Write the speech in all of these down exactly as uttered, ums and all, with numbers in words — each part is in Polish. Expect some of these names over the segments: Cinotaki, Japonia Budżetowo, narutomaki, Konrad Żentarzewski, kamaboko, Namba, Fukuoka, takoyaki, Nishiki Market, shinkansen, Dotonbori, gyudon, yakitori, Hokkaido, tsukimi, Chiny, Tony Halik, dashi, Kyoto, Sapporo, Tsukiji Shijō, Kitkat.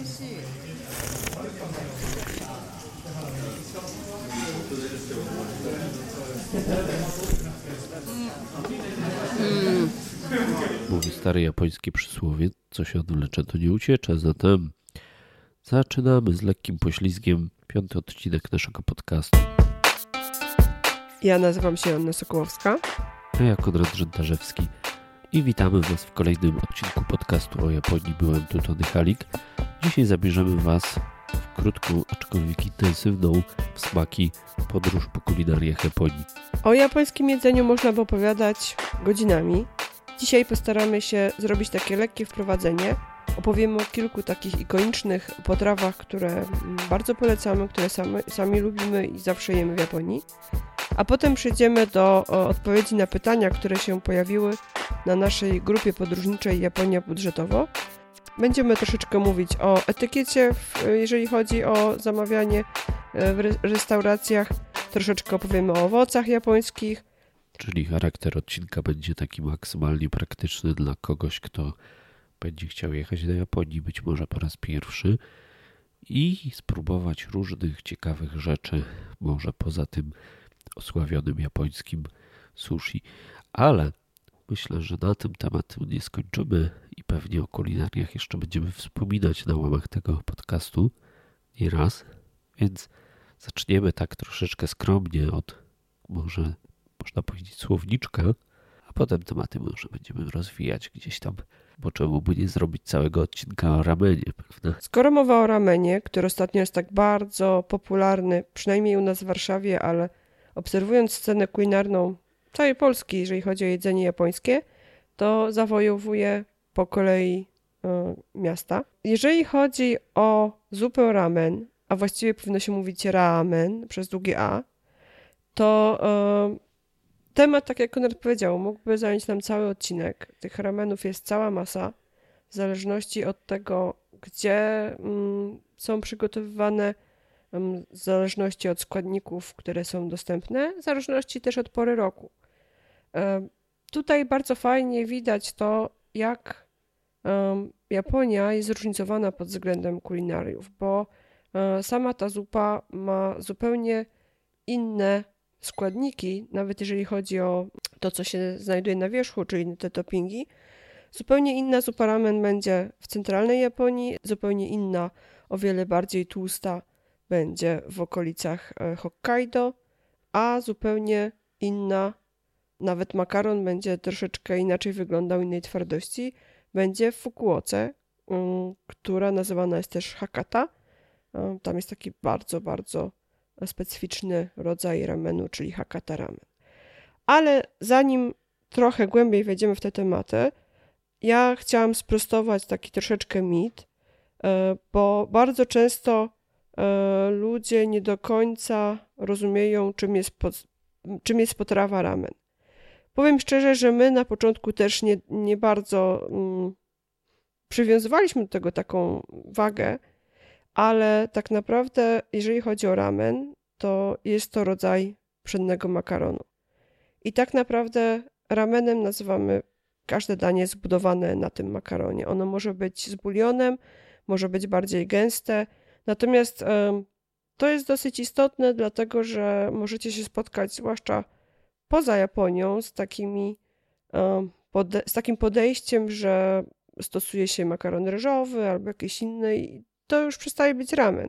Mm. Mówi stare japońskie przysłowie, co się odwlecze, to nie uciecze. Zatem zaczynamy z lekkim poślizgiem piąty odcinek naszego podcastu. Ja nazywam się Anna Sokołowska. A ja Konrad Żentarzewski. I witamy Was w kolejnym odcinku podcastu o Japonii. Byłem tu Tony Halik. Dzisiaj zabierzemy Was w krótką, aczkolwiek intensywną, w smaki podróż po kulinariach Japonii. O japońskim jedzeniu można by opowiadać godzinami. Dzisiaj postaramy się zrobić takie lekkie wprowadzenie. Opowiemy o kilku takich ikonicznych potrawach, które bardzo polecamy, które sami, sami lubimy i zawsze jemy w Japonii. A potem przejdziemy do odpowiedzi na pytania, które się pojawiły na naszej grupie podróżniczej Japonia Budżetowo. Będziemy troszeczkę mówić o etykiecie, jeżeli chodzi o zamawianie w restauracjach. Troszeczkę opowiemy o owocach japońskich. Czyli charakter odcinka będzie taki maksymalnie praktyczny dla kogoś, kto będzie chciał jechać do Japonii, być może po raz pierwszy, i spróbować różnych ciekawych rzeczy, może poza tym osławionym japońskim sushi. Ale myślę, że na tym tematem nie skończymy i pewnie o kulinariach jeszcze będziemy wspominać na łamach tego podcastu nie raz, więc zaczniemy tak troszeczkę skromnie od, może można powiedzieć, słowniczka, a potem tematy może będziemy rozwijać gdzieś tam, bo czemu by nie zrobić całego odcinka o ramenie, prawda? Skoro mowa o ramenie, który ostatnio jest tak bardzo popularny, przynajmniej u nas w Warszawie, ale obserwując scenę kulinarną całej Polski, jeżeli chodzi o jedzenie japońskie, to zawojowuje po kolei y, miasta. Jeżeli chodzi o zupę ramen, a właściwie powinno się mówić ramen przez długie A, to y, temat, tak jak Konrad powiedział, mógłby zająć nam cały odcinek. Tych ramenów jest cała masa, w zależności od tego, gdzie y, są przygotowywane, w zależności od składników, które są dostępne, w zależności też od pory roku. Tutaj bardzo fajnie widać to, jak Japonia jest zróżnicowana pod względem kulinariów, bo sama ta zupa ma zupełnie inne składniki, nawet jeżeli chodzi o to, co się znajduje na wierzchu, czyli te toppingi. Zupełnie inna zupa ramen będzie w centralnej Japonii, zupełnie inna, o wiele bardziej tłusta, będzie w okolicach Hokkaido, a zupełnie inna, nawet makaron będzie troszeczkę inaczej wyglądał, innej twardości, będzie w Fukuoce, która nazywana jest też Hakata. Tam jest taki bardzo, bardzo specyficzny rodzaj ramenu, czyli Hakata ramen. Ale zanim trochę głębiej wejdziemy w te tematy, ja chciałam sprostować taki troszeczkę mit, bo bardzo często ludzie nie do końca rozumieją, czym jest, pod, czym jest potrawa ramen. Powiem szczerze, że my na początku też nie, nie bardzo mm, przywiązywaliśmy do tego taką wagę, ale tak naprawdę, jeżeli chodzi o ramen, to jest to rodzaj pszennego makaronu. I tak naprawdę ramenem nazywamy każde danie zbudowane na tym makaronie. Ono może być z bulionem, może być bardziej gęste. Natomiast to jest dosyć istotne, dlatego że możecie się spotkać, zwłaszcza poza Japonią, z, takimi, z takim podejściem, że stosuje się makaron ryżowy albo jakiś inny i to już przestaje być ramen.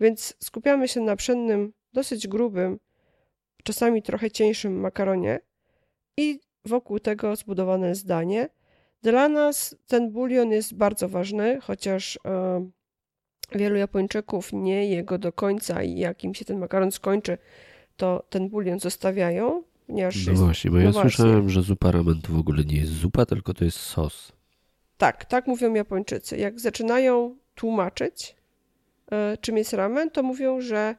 Więc skupiamy się na pszennym, dosyć grubym, czasami trochę cieńszym makaronie i wokół tego zbudowane zdanie. Dla nas ten bulion jest bardzo ważny, chociaż wielu Japończyków nie je go do końca i jak im się ten makaron skończy, to ten bulion zostawiają. Ponieważ no jest, właśnie, bo no ja właśnie. Słyszałem, że zupa ramen to w ogóle nie jest zupa, tylko to jest sos. Tak, tak mówią Japończycy. Jak zaczynają tłumaczyć, y, czym jest ramen, to mówią, że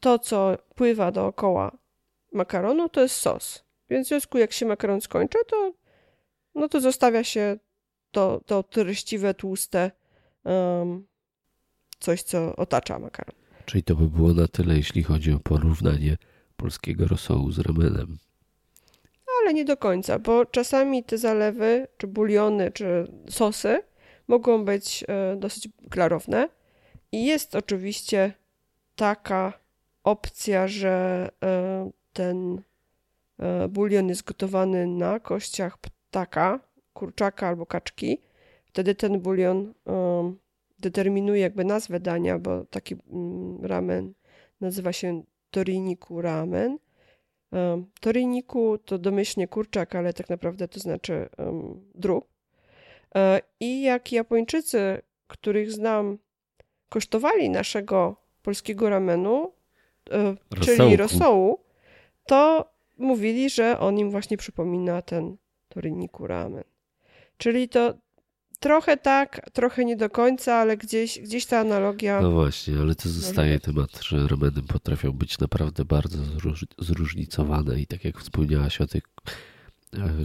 to, co pływa dookoła makaronu, to jest sos. Więc w związku, jak się makaron skończy, to, no to zostawia się to, to treściwe, tłuste um, coś, co otacza makaron. Czyli to by było na tyle, jeśli chodzi o porównanie polskiego rosołu z ramenem. Ale nie do końca, bo czasami te zalewy, czy buliony, czy sosy mogą być dosyć klarowne. I jest oczywiście taka opcja, że ten bulion jest gotowany na kościach ptaka, kurczaka albo kaczki. Wtedy ten bulion determinuje jakby nazwę dania, bo taki ramen nazywa się Toriniku Ramen. Toriniku to domyślnie kurczak, ale tak naprawdę to znaczy drób. I jak Japończycy, których znam, kosztowali naszego polskiego ramenu, rosołku. czyli rosołu, to mówili, że on im właśnie przypomina ten Toriniku Ramen. Czyli to trochę tak, trochę nie do końca, ale gdzieś, gdzieś ta analogia... No właśnie, ale to zostaje temat, że rameny potrafią być naprawdę bardzo zróżnicowane i tak jak wspomniałaś o tych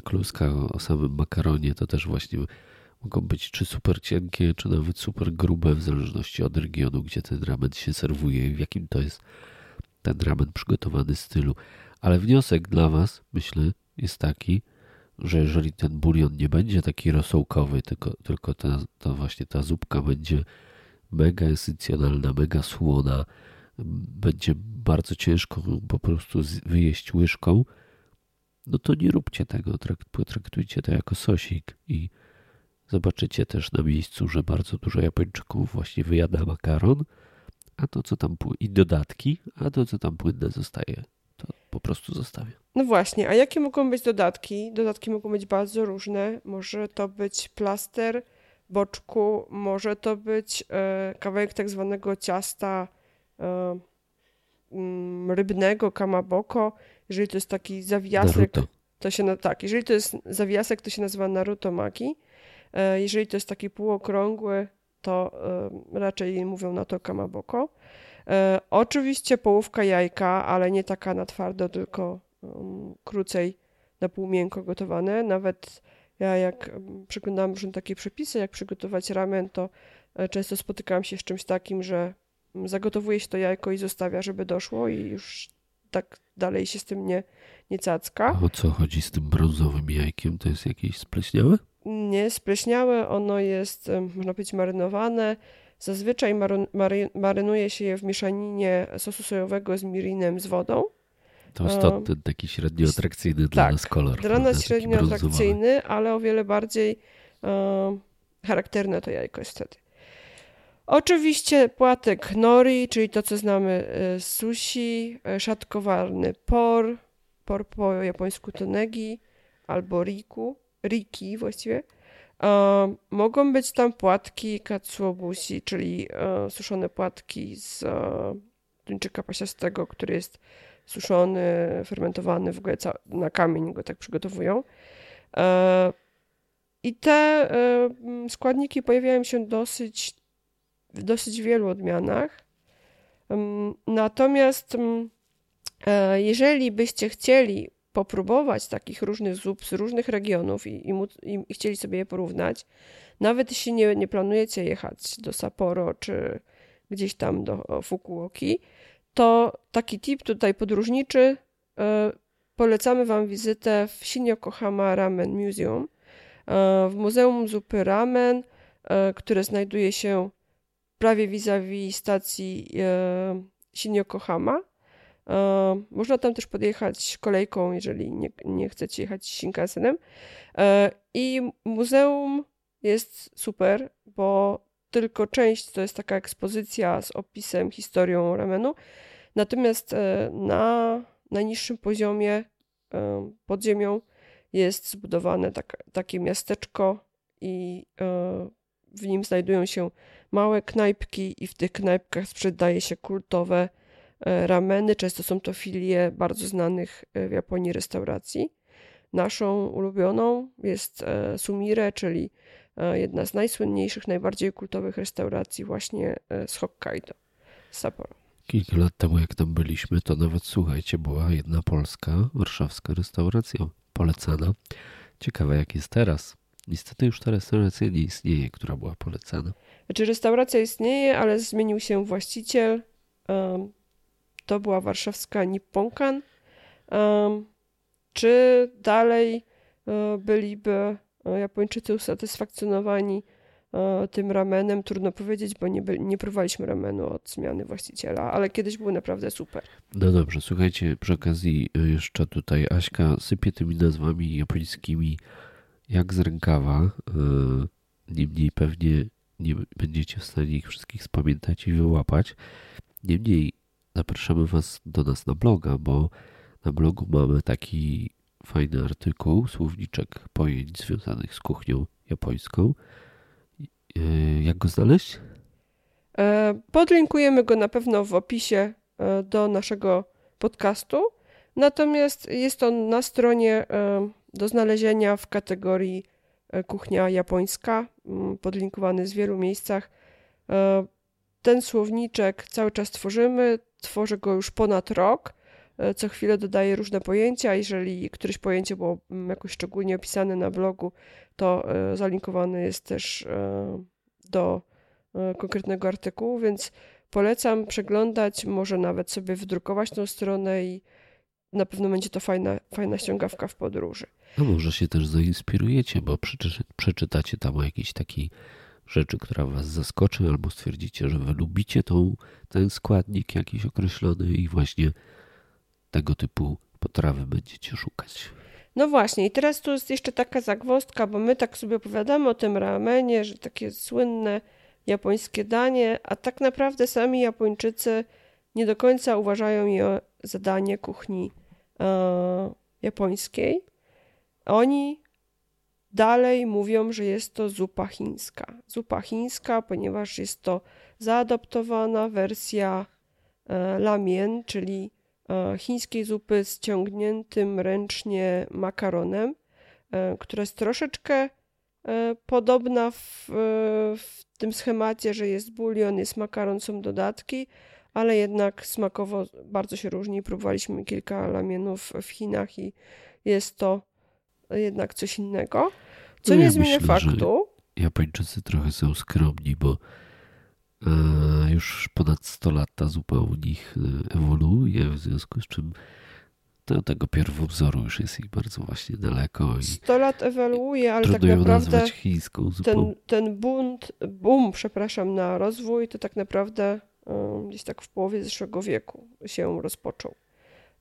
kluskach, o samym makaronie, to też właśnie mogą być czy super cienkie, czy nawet super grube, w zależności od regionu, gdzie ten ramen się serwuje i w jakim to jest ten ramen przygotowany stylu. Ale wniosek dla was, myślę, jest taki, że jeżeli ten bulion nie będzie taki rosołkowy, tylko, tylko ta, ta właśnie ta zupka będzie mega esencjonalna, mega słona, będzie bardzo ciężko po prostu wyjeść łyżką, no to nie róbcie tego, potraktujcie to jako sosik i zobaczycie też na miejscu, że bardzo dużo Japończyków właśnie wyjada makaron, a to co tam pły- i dodatki, a to co tam płynne zostaje, to po prostu zostawię. No właśnie, a jakie mogą być dodatki? Dodatki mogą być bardzo różne. Może to być plaster boczku, może to być y, kawałek tak zwanego ciasta y, y, rybnego, kamaboko. Jeżeli to jest taki zawiasek, Naruto. to się na, tak, jeżeli to jest zawiasek, to się nazywa narutomaki. Y, jeżeli to jest taki półokrągły, to y, raczej mówią na to kamaboko. Y, oczywiście połówka jajka, ale nie taka na twardo, tylko krócej na pół miękko gotowane. Nawet ja jak przeglądałam różne takie przepisy, jak przygotować ramen, to często spotykałam się z czymś takim, że zagotowuje się to jajko i zostawia, żeby doszło i już tak dalej się z tym nie, nie cacka. A o co chodzi z tym brązowym jajkiem? To jest jakieś spleśniałe? Nie, spleśniałe. Ono jest, można powiedzieć, marynowane. Zazwyczaj maru, mary, marynuje się je w mieszaninie sosu sojowego z mirinem z wodą. To stąd ten taki średnio atrakcyjny tak, dla nas kolor. Dla nas średnio atrakcyjny, ale o wiele bardziej um, charakterne to jajko jest wtedy. Oczywiście płatek nori, czyli to co znamy z sushi, szatkowarny por, por po japońsku to negi, albo riku, riki właściwie. Um, mogą być tam płatki katsuobushi, czyli um, suszone płatki z um, tuńczyka pasiastego, który jest suszony, fermentowany, w ogóle na kamień go tak przygotowują. I te składniki pojawiają się dosyć, w dosyć wielu odmianach. Natomiast jeżeli byście chcieli popróbować takich różnych zup z różnych regionów i, i, i chcieli sobie je porównać, nawet jeśli nie, nie planujecie jechać do Sapporo czy gdzieś tam do Fukuoki, to taki tip tutaj podróżniczy. Polecamy wam wizytę w Shin Yokohama Ramen Museum, w Muzeum Zupy Ramen, które znajduje się prawie vis-a-vis stacji Shin Yokohama. Można tam też podjechać kolejką, jeżeli nie, nie chcecie jechać Shinkansenem. I muzeum jest super, bo tylko część to jest taka ekspozycja z opisem, historią ramenu. Natomiast na najniższym poziomie, pod ziemią, jest zbudowane tak, takie miasteczko i w nim znajdują się małe knajpki i w tych knajpkach sprzedaje się kultowe rameny. Często są to filie bardzo znanych w Japonii restauracji. Naszą ulubioną jest Sumire, czyli jedna z najsłynniejszych, najbardziej kultowych restauracji właśnie z Hokkaido, z Sapporo. Kilka lat temu, jak tam byliśmy, to nawet, słuchajcie, była jedna polska, warszawska restauracja polecana. Ciekawe, jak jest teraz. Niestety już ta restauracja nie istnieje, która była polecana. Znaczy restauracja istnieje, ale zmienił się właściciel. To była warszawska Nipponkan. Czy dalej byliby Japończycy usatysfakcjonowani tym ramenem trudno powiedzieć, bo nie, by, nie próbowaliśmy ramenu od zmiany właściciela, ale kiedyś był naprawdę super. No dobrze, słuchajcie, przy okazji jeszcze tutaj Aśka sypie tymi nazwami japońskimi jak z rękawa. Niemniej pewnie nie będziecie w stanie ich wszystkich spamiętać i wyłapać. Niemniej zapraszamy Was do nas na bloga, bo na blogu mamy taki fajny artykuł, słowniczek pojęć związanych z kuchnią japońską. Jak go znaleźć? Podlinkujemy go na pewno w opisie do naszego podcastu. Natomiast jest on na stronie do znalezienia w kategorii kuchnia japońska, podlinkowany w wielu miejscach. Ten słowniczek cały czas tworzymy, tworzę go już ponad rok. Co chwilę dodaję różne pojęcia. Jeżeli któreś pojęcie było jakoś szczególnie opisane na blogu, to zalinkowane jest też do konkretnego artykułu, więc polecam przeglądać, może nawet sobie wydrukować tą stronę i na pewno będzie to fajna, fajna ściągawka w podróży. No może się też zainspirujecie, bo przeczytacie tam o jakiejś takiej rzeczy, która was zaskoczy, albo stwierdzicie, że wy lubicie tą, ten składnik jakiś określony i właśnie tego typu potrawy będziecie szukać. No właśnie, i teraz tu jest jeszcze taka zagwozdka, bo my tak sobie opowiadamy o tym ramenie, że takie słynne japońskie danie, a tak naprawdę sami Japończycy nie do końca uważają je za danie kuchni e, japońskiej. Oni dalej mówią, że jest to zupa chińska. Zupa chińska, ponieważ jest to zaadoptowana wersja e, lamien, czyli chińskiej zupy z ciągniętym ręcznie makaronem, która jest troszeczkę podobna w, w tym schemacie, że jest bulion, jest makaron, są dodatki, ale jednak smakowo bardzo się różni. Próbowaliśmy kilka lamienów w Chinach i jest to jednak coś innego, co no nie ja zmienia myślę, faktu. Japończycy trochę są skromni, bo a już ponad sto lat ta zupa u nich ewoluuje, w związku z czym do tego pierwowzoru już jest ich bardzo właśnie daleko. I sto lat ewoluuje, ale tak naprawdę ten, ten bunt, boom, przepraszam, na rozwój to tak naprawdę um, gdzieś tak w połowie zeszłego wieku się rozpoczął.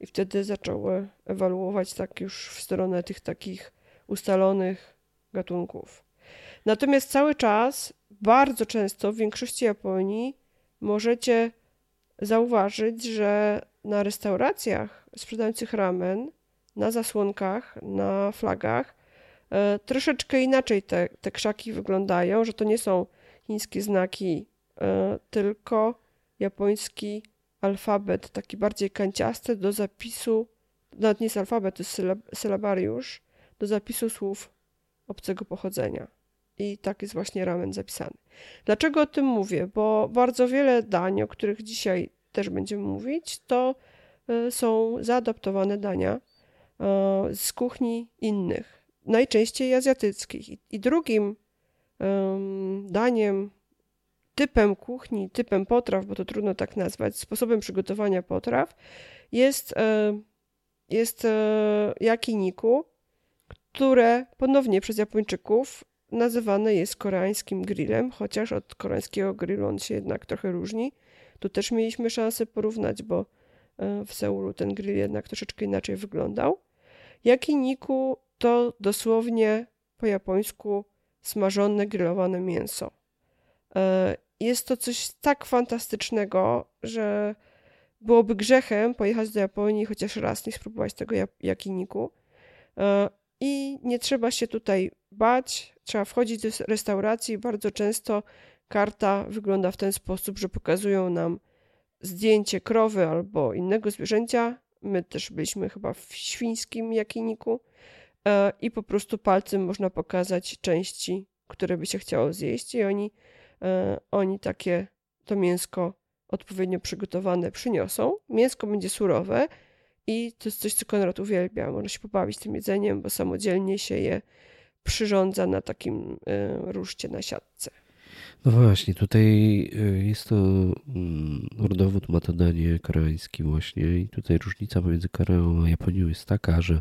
I wtedy zaczęły ewoluować tak już w stronę tych takich ustalonych gatunków. Natomiast cały czas, bardzo często w większości Japonii możecie zauważyć, że na restauracjach sprzedających ramen, na zasłonkach, na flagach e, troszeczkę inaczej te, te krzaki wyglądają, że to nie są chińskie znaki, e, tylko japoński alfabet, taki bardziej kanciasty do zapisu, nawet nie jest alfabet, to jest sylab, sylabariusz, do zapisu słów obcego pochodzenia. I tak jest właśnie ramen zapisany. Dlaczego o tym mówię? Bo bardzo wiele dań, o których dzisiaj też będziemy mówić, to są zaadaptowane dania z kuchni innych, najczęściej azjatyckich. I drugim daniem, typem kuchni, typem potraw, bo to trudno tak nazwać, sposobem przygotowania potraw jest, jest yakiniku, które ponownie przez Japończyków nazywany jest koreańskim grillem, chociaż od koreańskiego grillu on się jednak trochę różni. Tu też mieliśmy szansę porównać, bo w Seulu ten grill jednak troszeczkę inaczej wyglądał. Yakiniku to dosłownie po japońsku smażone, grillowane mięso. Jest to coś tak fantastycznego, że byłoby grzechem pojechać do Japonii chociaż raz, nie spróbować tego yakiniku. I nie trzeba się tutaj bać, trzeba wchodzić do restauracji. Bardzo często karta wygląda w ten sposób, że pokazują nam zdjęcie krowy albo innego zwierzęcia. My też byliśmy chyba w świńskim yakiniku i po prostu palcem można pokazać części, które by się chciało zjeść i oni, oni takie to mięsko odpowiednio przygotowane przyniosą. Mięsko będzie surowe. I to jest coś, co Konrad uwielbia. Można się pobawić tym jedzeniem, bo samodzielnie się je przyrządza na takim ruszcie, na siatce. No właśnie, tutaj jest to rodowód, ma to danie koreańskie właśnie i tutaj różnica pomiędzy Koreą a Japonią jest taka, że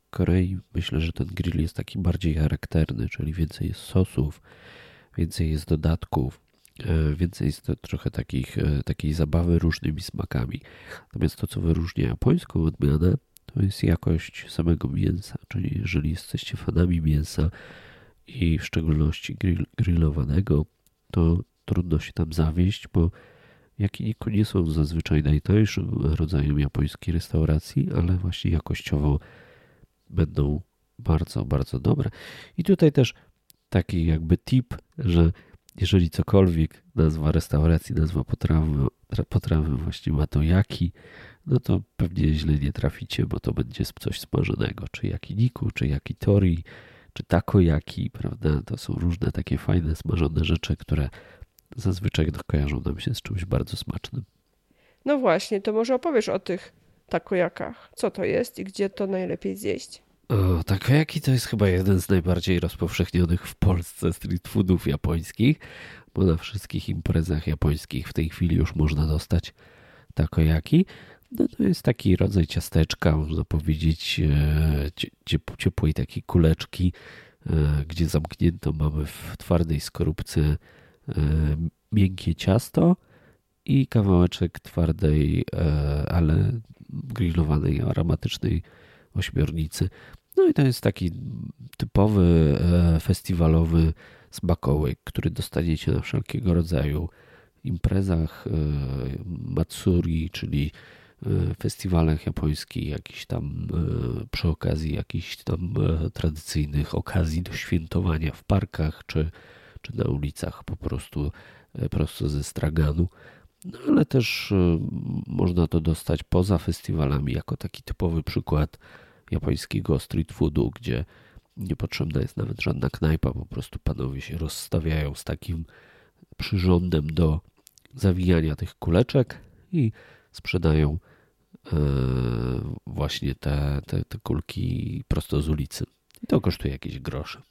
w Korei myślę, że ten grill jest taki bardziej charakterny, czyli więcej jest sosów, więcej jest dodatków, więcej jest trochę takich, takiej zabawy różnymi smakami. Natomiast to, co wyróżnia japońską odmianę, to jest jakość samego mięsa, czyli jeżeli jesteście fanami mięsa i w szczególności grill, grillowanego, to trudno się tam zawieść, bo yakiniku nie są zazwyczaj najtańszym rodzajem japońskiej restauracji, ale właśnie jakościowo będą bardzo, bardzo dobre. I tutaj też taki jakby tip, że jeżeli cokolwiek nazwa restauracji, nazwa potrawy, potrawy właśnie ma to jaki, no to pewnie źle nie traficie, bo to będzie coś smażonego, czy yakiniku, czy yakitori, czy takoyaki, prawda? To są różne takie fajne, smażone rzeczy, które zazwyczaj kojarzą nam się z czymś bardzo smacznym. No właśnie, to może opowiesz o tych takoyakach. Co to jest i gdzie to najlepiej zjeść? O, takoyaki to jest chyba jeden z najbardziej rozpowszechnionych w Polsce street foodów japońskich, bo na wszystkich imprezach japońskich w tej chwili już można dostać takoyaki. No to jest taki rodzaj ciasteczka, można powiedzieć, ciepłej takiej kuleczki, gdzie zamknięto mamy w twardej skorupce miękkie ciasto i kawałeczek twardej, ale grillowanej, aromatycznej ośmiornicy. No i to jest taki typowy festiwalowy smakołyk, który dostaniecie na wszelkiego rodzaju imprezach, matsuri, czyli festiwalach japońskich, jakichś tam przy okazji jakichś tam tradycyjnych okazji do świętowania w parkach czy czy na ulicach po prostu prosto ze straganu, no ale też można to dostać poza festiwalami jako taki typowy przykład japońskiego street foodu, gdzie niepotrzebna jest nawet żadna knajpa, po prostu panowie się rozstawiają z takim przyrządem do zawijania tych kuleczek i sprzedają właśnie te, te, te kulki prosto z ulicy. I to kosztuje jakieś grosze.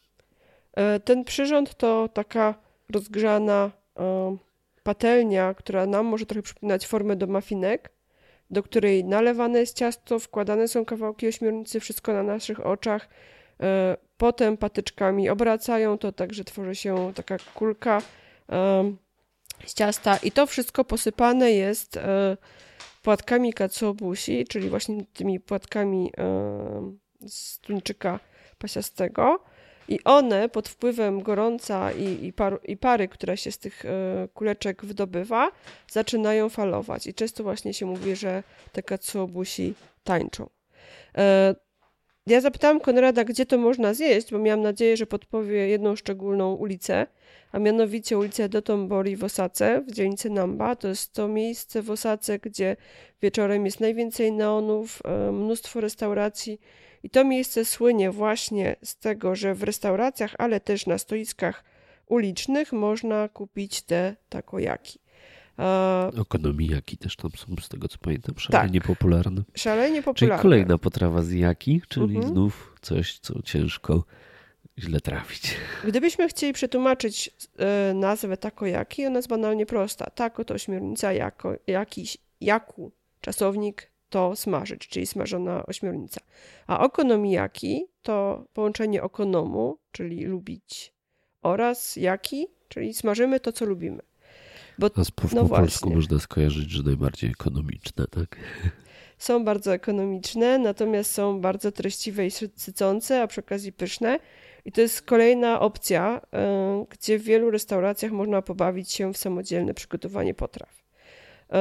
Ten przyrząd to taka rozgrzana patelnia, która nam może trochę przypominać formę do mafinek, do której nalewane jest ciasto, wkładane są kawałki ośmiornicy, wszystko na naszych oczach. Potem patyczkami obracają to, także tworzy się taka kulka z ciasta i to wszystko posypane jest płatkami katsuobushi, czyli właśnie tymi płatkami z tuńczyka pasiastego. I one pod wpływem gorąca i, i, par, i pary, która się z tych kuleczek wydobywa, zaczynają falować. I często właśnie się mówi, że te katsuobushi tańczą. Ja zapytałam Konrada, gdzie to można zjeść, bo miałam nadzieję, że podpowie jedną szczególną ulicę, a mianowicie ulicę Dotonbori w Osace, w dzielnicy Namba. To jest to miejsce w Osace, gdzie wieczorem jest najwięcej neonów, mnóstwo restauracji. I to miejsce słynie właśnie z tego, że w restauracjach, ale też na stoiskach ulicznych można kupić te takoyaki. Okonomiyaki też tam są, z tego co pamiętam, szalenie tak. popularne. Szalenie popularne. Czyli kolejna potrawa z yaki, czyli mhm. znów coś, co ciężko źle trafić. Gdybyśmy chcieli przetłumaczyć nazwę takoyaki, ona jest banalnie prosta. Tako to ośmiornica, jako, jakiś, jaku, czasownik, to smażyć, czyli smażona ośmiornica. A okonomiyaki to połączenie okonomu, czyli lubić, oraz yaki, czyli smażymy to, co lubimy. Bo, A z, po, no po polsku można skojarzyć, że najbardziej ekonomiczne, tak? Są bardzo ekonomiczne, natomiast są bardzo treściwe i sycące, a przy okazji pyszne. I to jest kolejna opcja, y, gdzie w wielu restauracjach można pobawić się w samodzielne przygotowanie potraw. Y,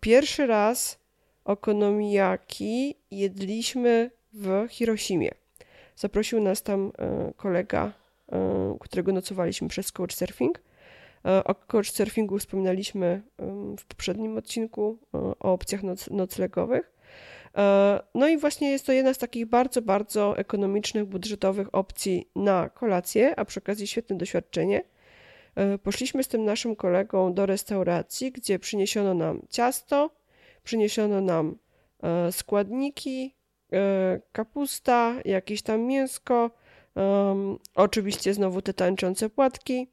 pierwszy raz okonomiyaki jedliśmy w Hiroshimie. Zaprosił nas tam kolega, którego nocowaliśmy przez couchsurfing. O couchsurfingu wspominaliśmy w poprzednim odcinku o opcjach noc- noclegowych. No i właśnie jest to jedna z takich bardzo, bardzo ekonomicznych, budżetowych opcji na kolację, a przy okazji świetne doświadczenie. Poszliśmy z tym naszym kolegą do restauracji, gdzie przyniesiono nam ciasto, przyniesiono nam składniki, kapusta, jakieś tam mięsko, oczywiście znowu te tańczące płatki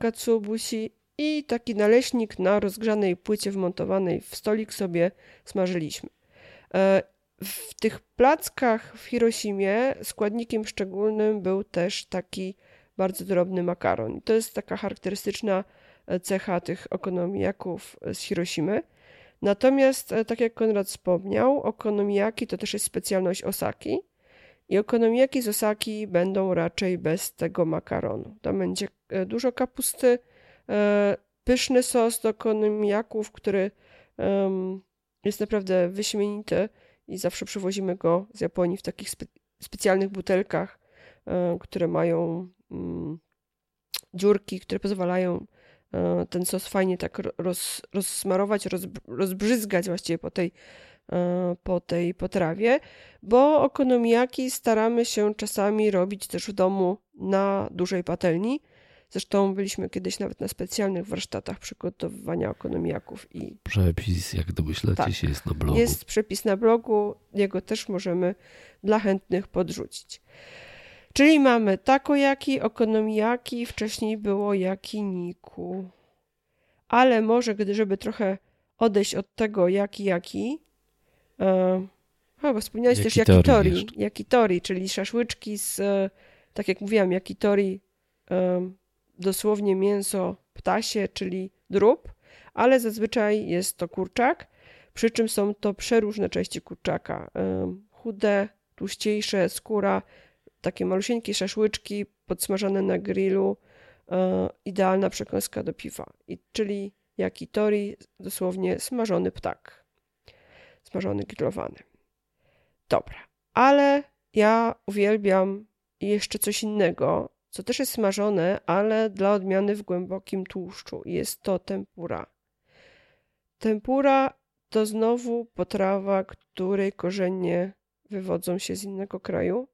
katsuobushi i taki naleśnik na rozgrzanej płycie wmontowanej w stolik sobie smażyliśmy. W tych plackach w Hiroshimie składnikiem szczególnym był też taki bardzo drobny makaron. To jest taka charakterystyczna cecha tych okonomijaków z Hiroshimy. Natomiast, tak jak Konrad wspomniał, okonomijaki to też jest specjalność Osaki i okonomijaki z Osaki będą raczej bez tego makaronu. Tam będzie dużo kapusty, pyszny sos do okonomijaków, który jest naprawdę wyśmienity i zawsze przywozimy go z Japonii w takich spe- specjalnych butelkach, które mają dziurki, które pozwalają ten sos fajnie tak roz, rozsmarować, roz, rozbryzgać właściwie po tej, po tej potrawie, bo okonomijaki staramy się czasami robić też w domu na dużej patelni. Zresztą byliśmy kiedyś nawet na specjalnych warsztatach przygotowywania okonomijaków. I przepis, jak domyślacie tak, się, jest na blogu. Jest przepis na blogu, jego też możemy dla chętnych podrzucić. Czyli mamy takoyaki, okonomijaki, wcześniej było yakiniku. Ale może, gdy, żeby trochę odejść od tego yaki-yaki, e, chyba wspomniałeś też yakitori, yakitori, czyli szaszłyczki z, tak jak mówiłam, yakitori, e, dosłownie mięso ptasie, czyli drób, ale zazwyczaj jest to kurczak, przy czym są to przeróżne części kurczaka. E, chude, tłuściejsze, skóra, takie malusieńkie szaszłyczki podsmażane na grillu, e, idealna przekąska do piwa. I, czyli yakitori, dosłownie smażony ptak. Smażony, grillowany. Dobra, ale ja uwielbiam jeszcze coś innego, co też jest smażone, ale dla odmiany w głębokim tłuszczu. Jest to tempura. Tempura to znowu potrawa, której korzenie wywodzą się z innego kraju,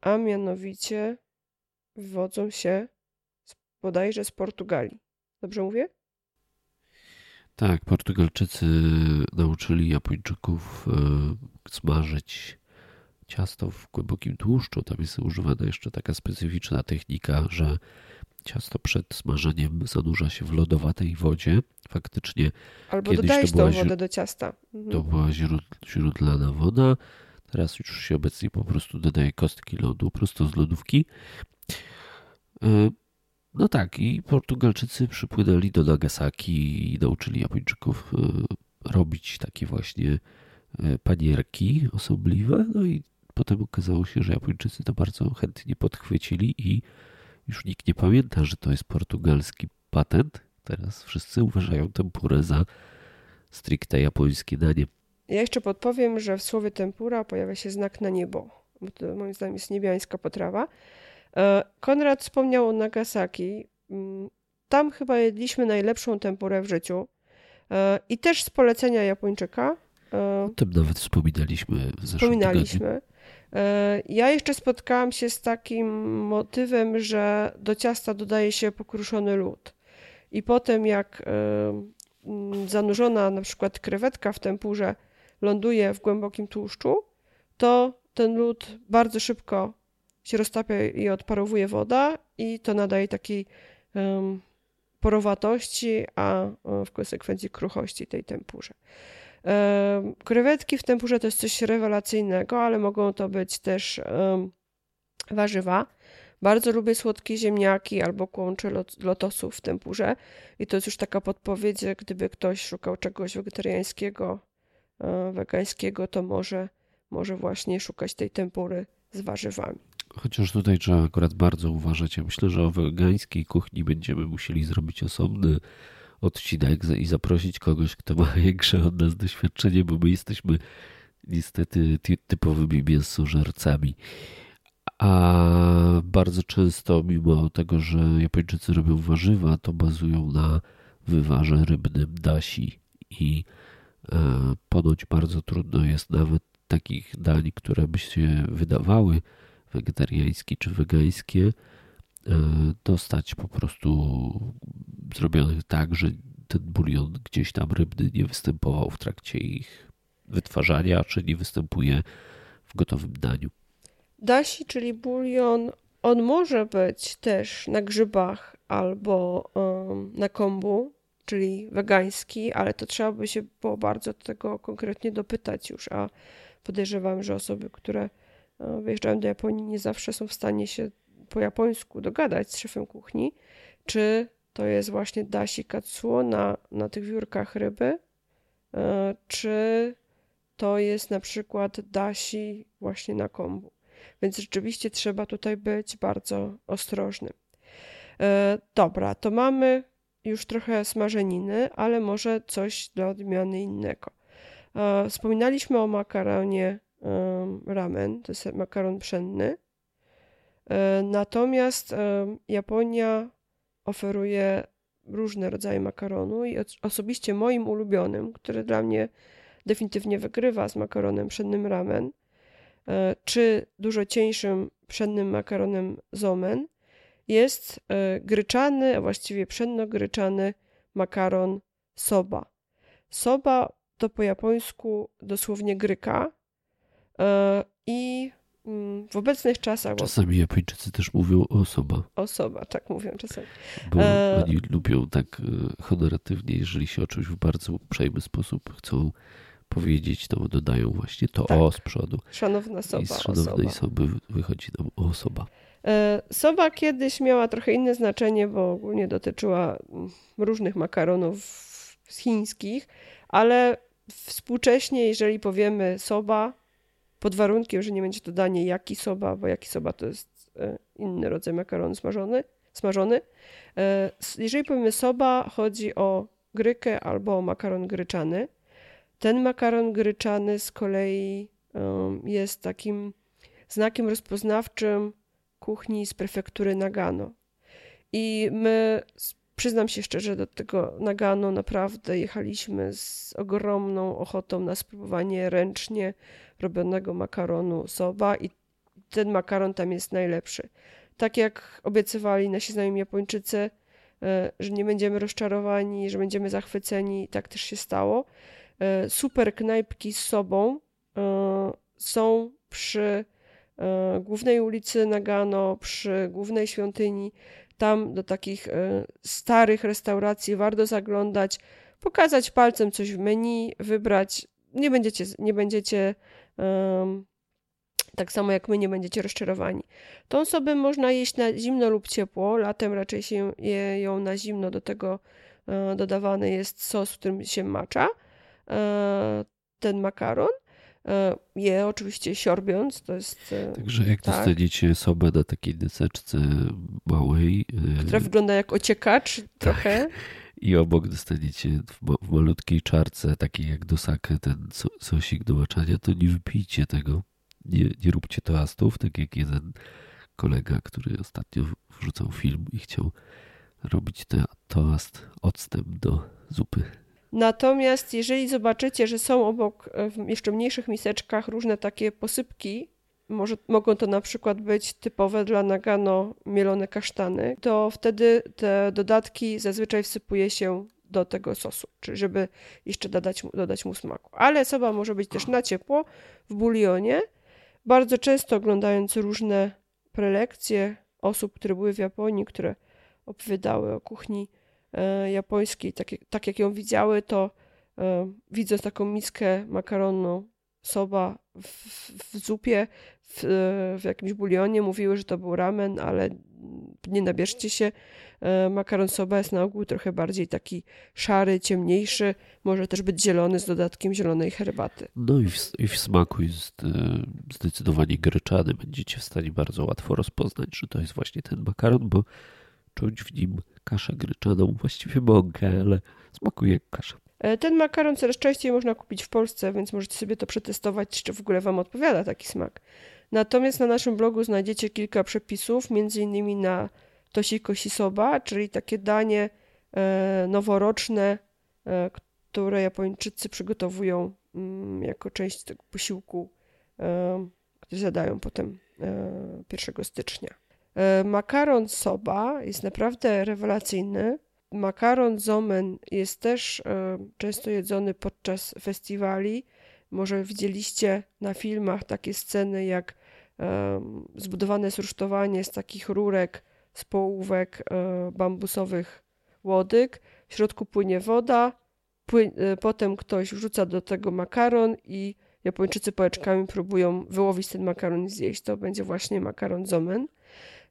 a mianowicie wywodzą się z, bodajże z Portugalii. Dobrze mówię? Tak, Portugalczycy nauczyli Japończyków e, smażyć ciasto w głębokim tłuszczu. Tam jest używana jeszcze taka specyficzna technika, że ciasto przed smażeniem zanurza się w lodowatej wodzie. Faktycznie albo dodajesz tą wodę do ciasta. Mhm. To była źródlana woda. Teraz już się obecnie po prostu dodaje kostki lodu, prosto z lodówki. No tak, i Portugalczycy przypłynęli do Nagasaki i nauczyli Japończyków robić takie właśnie panierki osobliwe. No i potem okazało się, że Japończycy to bardzo chętnie podchwycili i już nikt nie pamięta, że to jest portugalski patent. Teraz wszyscy uważają tempurę za stricte japońskie danie. Ja jeszcze podpowiem, że w słowie tempura pojawia się znak na niebo, bo to moim zdaniem jest niebiańska potrawa. Konrad wspomniał o Nagasaki. Tam chyba jedliśmy najlepszą tempurę w życiu i też z polecenia Japończyka. O tym nawet wspominaliśmy w zeszłym Wspominaliśmy. tygodniu. Ja jeszcze spotkałam się z takim motywem, że do ciasta dodaje się pokruszony lód i potem jak zanurzona na przykład krewetka w tempurze ląduje w głębokim tłuszczu, to ten lód bardzo szybko się roztapia i odparowuje woda i to nadaje takiej um, porowatości, a w konsekwencji kruchości tej tempurze. Um, krewetki w tempurze to jest coś rewelacyjnego, ale mogą to być też um, warzywa. Bardzo lubię słodkie ziemniaki albo kłącze lotosów w tempurze i to jest już taka podpowiedź, gdyby ktoś szukał czegoś wegetariańskiego, wegańskiego, to może, może właśnie szukać tej tempury z warzywami. Chociaż tutaj trzeba akurat bardzo uważać. Ja myślę, że o wegańskiej kuchni będziemy musieli zrobić osobny odcinek i zaprosić kogoś, kto ma większe od nas doświadczenie, bo my jesteśmy niestety typowymi mięsożercami. A bardzo często, mimo tego, że Japończycy robią warzywa, to bazują na wywarze rybnym dashi i ponoć bardzo trudno jest nawet takich dań, które by się wydawały wegetariańskie czy wegańskie, dostać po prostu zrobionych tak, że ten bulion gdzieś tam rybny nie występował w trakcie ich wytwarzania, czy nie występuje w gotowym daniu. Dashi, czyli bulion, on może być też na grzybach albo um, na kombu, czyli wegański, ale to trzeba by się było bardzo tego konkretnie dopytać już, a podejrzewam, że osoby, które wyjeżdżają do Japonii, nie zawsze są w stanie się po japońsku dogadać z szefem kuchni, czy to jest właśnie dashi katsuo na, na tych wiórkach ryby, czy to jest na przykład dashi właśnie na kombu. Więc rzeczywiście trzeba tutaj być bardzo ostrożnym. Dobra, to mamy już trochę smażeniny, ale może coś dla odmiany innego. Wspominaliśmy o makaronie ramen, to jest makaron pszenny. Natomiast Japonia oferuje różne rodzaje makaronu i osobiście moim ulubionym, który dla mnie definitywnie wygrywa z makaronem pszennym ramen, czy dużo cieńszym pszennym makaronem zomen, jest gryczany, a właściwie pszenno-gryczany makaron soba. Soba to po japońsku dosłownie gryka i w obecnych czasach... Czasami Japończycy też mówią osoba. Osoba, tak mówią czasami. Bo e... oni lubią tak honoratywnie, jeżeli się o czymś w bardzo uprzejmy sposób chcą powiedzieć, to dodają właśnie to tak. O z przodu. Szanowna soba, i z szanownej osoby wychodzi nam osoba. Soba kiedyś miała trochę inne znaczenie, bo ogólnie dotyczyła różnych makaronów chińskich, ale współcześnie, jeżeli powiemy soba, pod warunkiem, że nie będzie to danie yakisoba, bo yakisoba to jest inny rodzaj makaronu smażony, smażony. Jeżeli powiemy soba, chodzi o grykę albo o makaron gryczany. Ten makaron gryczany z kolei jest takim znakiem rozpoznawczym kuchni z prefektury Nagano. I my, przyznam się szczerze, do tego Nagano naprawdę jechaliśmy z ogromną ochotą na spróbowanie ręcznie robionego makaronu soba i ten makaron tam jest najlepszy. Tak jak obiecywali nasi znajomi Japończycy, że nie będziemy rozczarowani, że będziemy zachwyceni, tak też się stało. Super knajpki z sobą są przy głównej ulicy Nagano, przy głównej świątyni. Tam do takich starych restauracji warto zaglądać, pokazać palcem coś w menu, wybrać. Nie będziecie, nie będziecie tak samo jak my, nie będziecie rozczarowani. Tą sobie można jeść na zimno lub ciepło. Latem raczej się je ją na zimno. Do tego dodawany jest sos, w którym się macza ten makaron. Je oczywiście siorbiąc, to jest... Także jak tak. dostaniecie sobę na takiej deseczce małej... Która wygląda jak ociekacz tak. trochę. I obok dostaniecie w malutkiej czarce, takiej jak dosakę, ten sosik do maczania, to nie wypijcie tego. Nie, nie róbcie toastów, tak jak jeden kolega, który ostatnio wrzucał film i chciał robić ten toast octem do zupy. Natomiast jeżeli zobaczycie, że są obok w jeszcze mniejszych miseczkach różne takie posypki, może, mogą to na przykład być typowe dla Nagano mielone kasztany, to wtedy te dodatki zazwyczaj wsypuje się do tego sosu, czyli żeby jeszcze dodać, dodać mu smaku. Ale soba może być też na ciepło, w bulionie. Bardzo często oglądając różne prelekcje osób, które były w Japonii, które opowiadały o kuchni japońskiej, tak, tak jak ją widziały, to e, widząc taką miskę makaronu soba w, w, w zupie, w, w jakimś bulionie, mówiły, że to był ramen, ale nie nabierzcie się. E, makaron soba jest na ogół trochę bardziej taki szary, ciemniejszy, może też być zielony z dodatkiem zielonej herbaty. No i w, i w smaku jest zdecydowanie gryczany. Będziecie w stanie bardzo łatwo rozpoznać, że to jest właśnie ten makaron, bo czuć w nim kaszę gryczaną, właściwie mogę, ale smakuje jak kasza. Ten makaron coraz częściej można kupić w Polsce, więc możecie sobie to przetestować, czy w ogóle wam odpowiada taki smak. Natomiast na naszym blogu znajdziecie kilka przepisów, między innymi na tosiko shisoba, czyli takie danie noworoczne, które Japończycy przygotowują jako część tego posiłku, który zadają potem pierwszego stycznia. Makaron soba jest naprawdę rewelacyjny. Makaron zomen jest też często jedzony podczas festiwali. Może widzieliście na filmach takie sceny, jak zbudowane jest rusztowanie z takich rurek, z połówek bambusowych łodyg. W środku płynie woda, potem ktoś wrzuca do tego makaron i Japończycy pałeczkami próbują wyłowić ten makaron i zjeść. To będzie właśnie makaron zomen.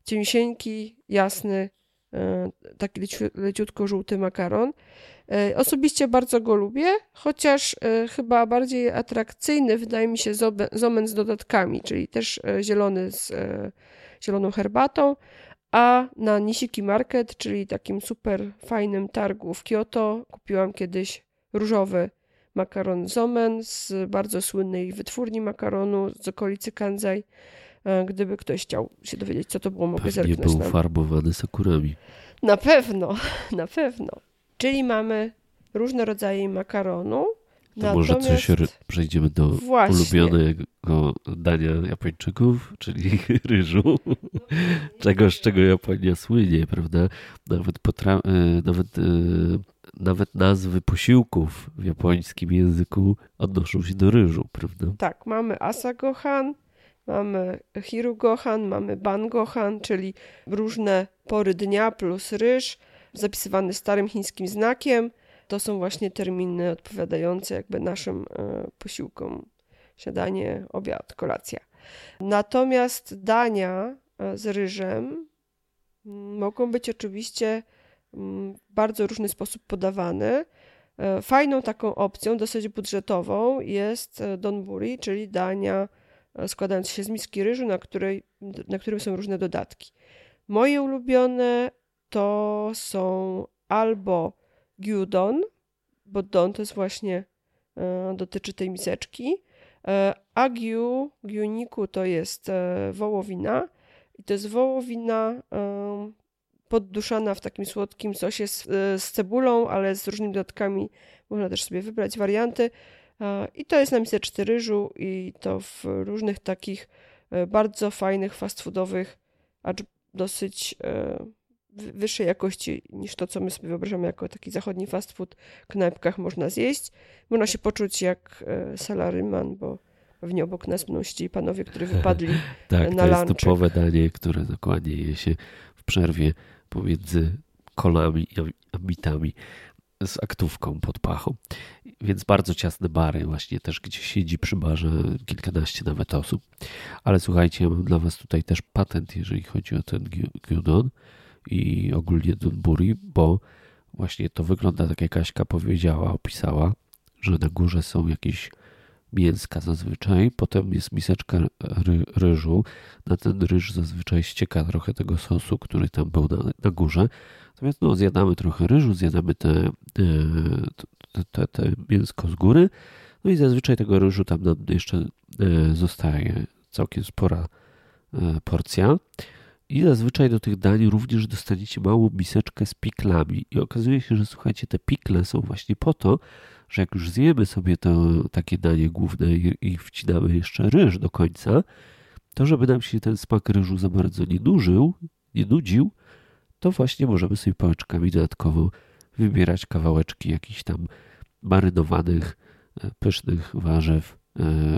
ciemsieńki, jasny, taki leciu, leciutko żółty makaron. Osobiście bardzo go lubię, chociaż chyba bardziej atrakcyjny wydaje mi się zomen z dodatkami, czyli też zielony z zieloną herbatą, a na Nishiki Market, czyli takim super fajnym targu w Kyoto, kupiłam kiedyś różowy makaron zomen z bardzo słynnej wytwórni makaronu z okolicy Kandzaj. Gdyby ktoś chciał się dowiedzieć, co to było, mogę zerknąć. Pewnie był farbowany sakurami. Na pewno, na pewno. Czyli mamy różne rodzaje makaronu. To może coś przejdziemy do właśnie. ulubionego dania Japończyków, czyli ryżu, czegoś, czego Japonia słynie, prawda? Nawet, potra... nawet, nawet nazwy posiłków w japońskim języku odnoszą się do ryżu, prawda? Tak, mamy asagohan, mamy hirugohan, mamy bangohan, czyli różne pory dnia plus ryż, zapisywany starym chińskim znakiem. To są właśnie terminy odpowiadające jakby naszym posiłkom. Śniadanie, obiad, kolacja. Natomiast dania z ryżem mogą być oczywiście w bardzo różny sposób podawane. Fajną taką opcją, dosyć budżetową, jest donbori, czyli dania składające się z miski ryżu, na, której, na którym są różne dodatki. Moje ulubione to są albo gyudon, bo don to jest właśnie, e, dotyczy tej miseczki, e, a gyu, gyuniku to jest e, wołowina i to jest wołowina e, podduszana w takim słodkim sosie z, e, z cebulą, ale z różnymi dodatkami, można też sobie wybrać warianty e, i to jest na miseczce ryżu i to w różnych takich e, bardzo fajnych, fast foodowych, acz dosyć e, wyższej jakości niż to, co my sobie wyobrażamy jako taki zachodni fast food, knajpkach można zjeść. Można się poczuć jak salaryman, bo pewnie obok nas mną ścili panowie, którzy wypadli tak, na lunch. Tak, to jest topowe danie, które dokładnie je się w przerwie pomiędzy kolami i ambitami z aktówką pod pachą. Więc bardzo ciasne bary właśnie też, gdzie siedzi przy barze kilkanaście nawet osób. Ale słuchajcie, ja mam dla was tutaj też patent, jeżeli chodzi o ten gyudon i ogólnie donbori, bo właśnie to wygląda tak, jak Kaśka powiedziała, opisała, że na górze są jakieś mięska zazwyczaj, potem jest miseczka ry- ryżu, na ten ryż zazwyczaj ścieka trochę tego sosu, który tam był na, na górze, natomiast no, zjadamy trochę ryżu, zjadamy te, te, te, te mięsko z góry, no i zazwyczaj tego ryżu tam nam jeszcze zostaje całkiem spora porcja. I zazwyczaj do tych dań również dostaniecie małą miseczkę z piklami. I okazuje się, że słuchajcie, te pikle są właśnie po to, że jak już zjemy sobie to takie danie główne i wcinamy jeszcze ryż do końca, to żeby nam się ten smak ryżu za bardzo nie nużył, nie nudził, to właśnie możemy sobie pałeczkami dodatkowo wybierać kawałeczki jakichś tam marynowanych, pysznych warzyw,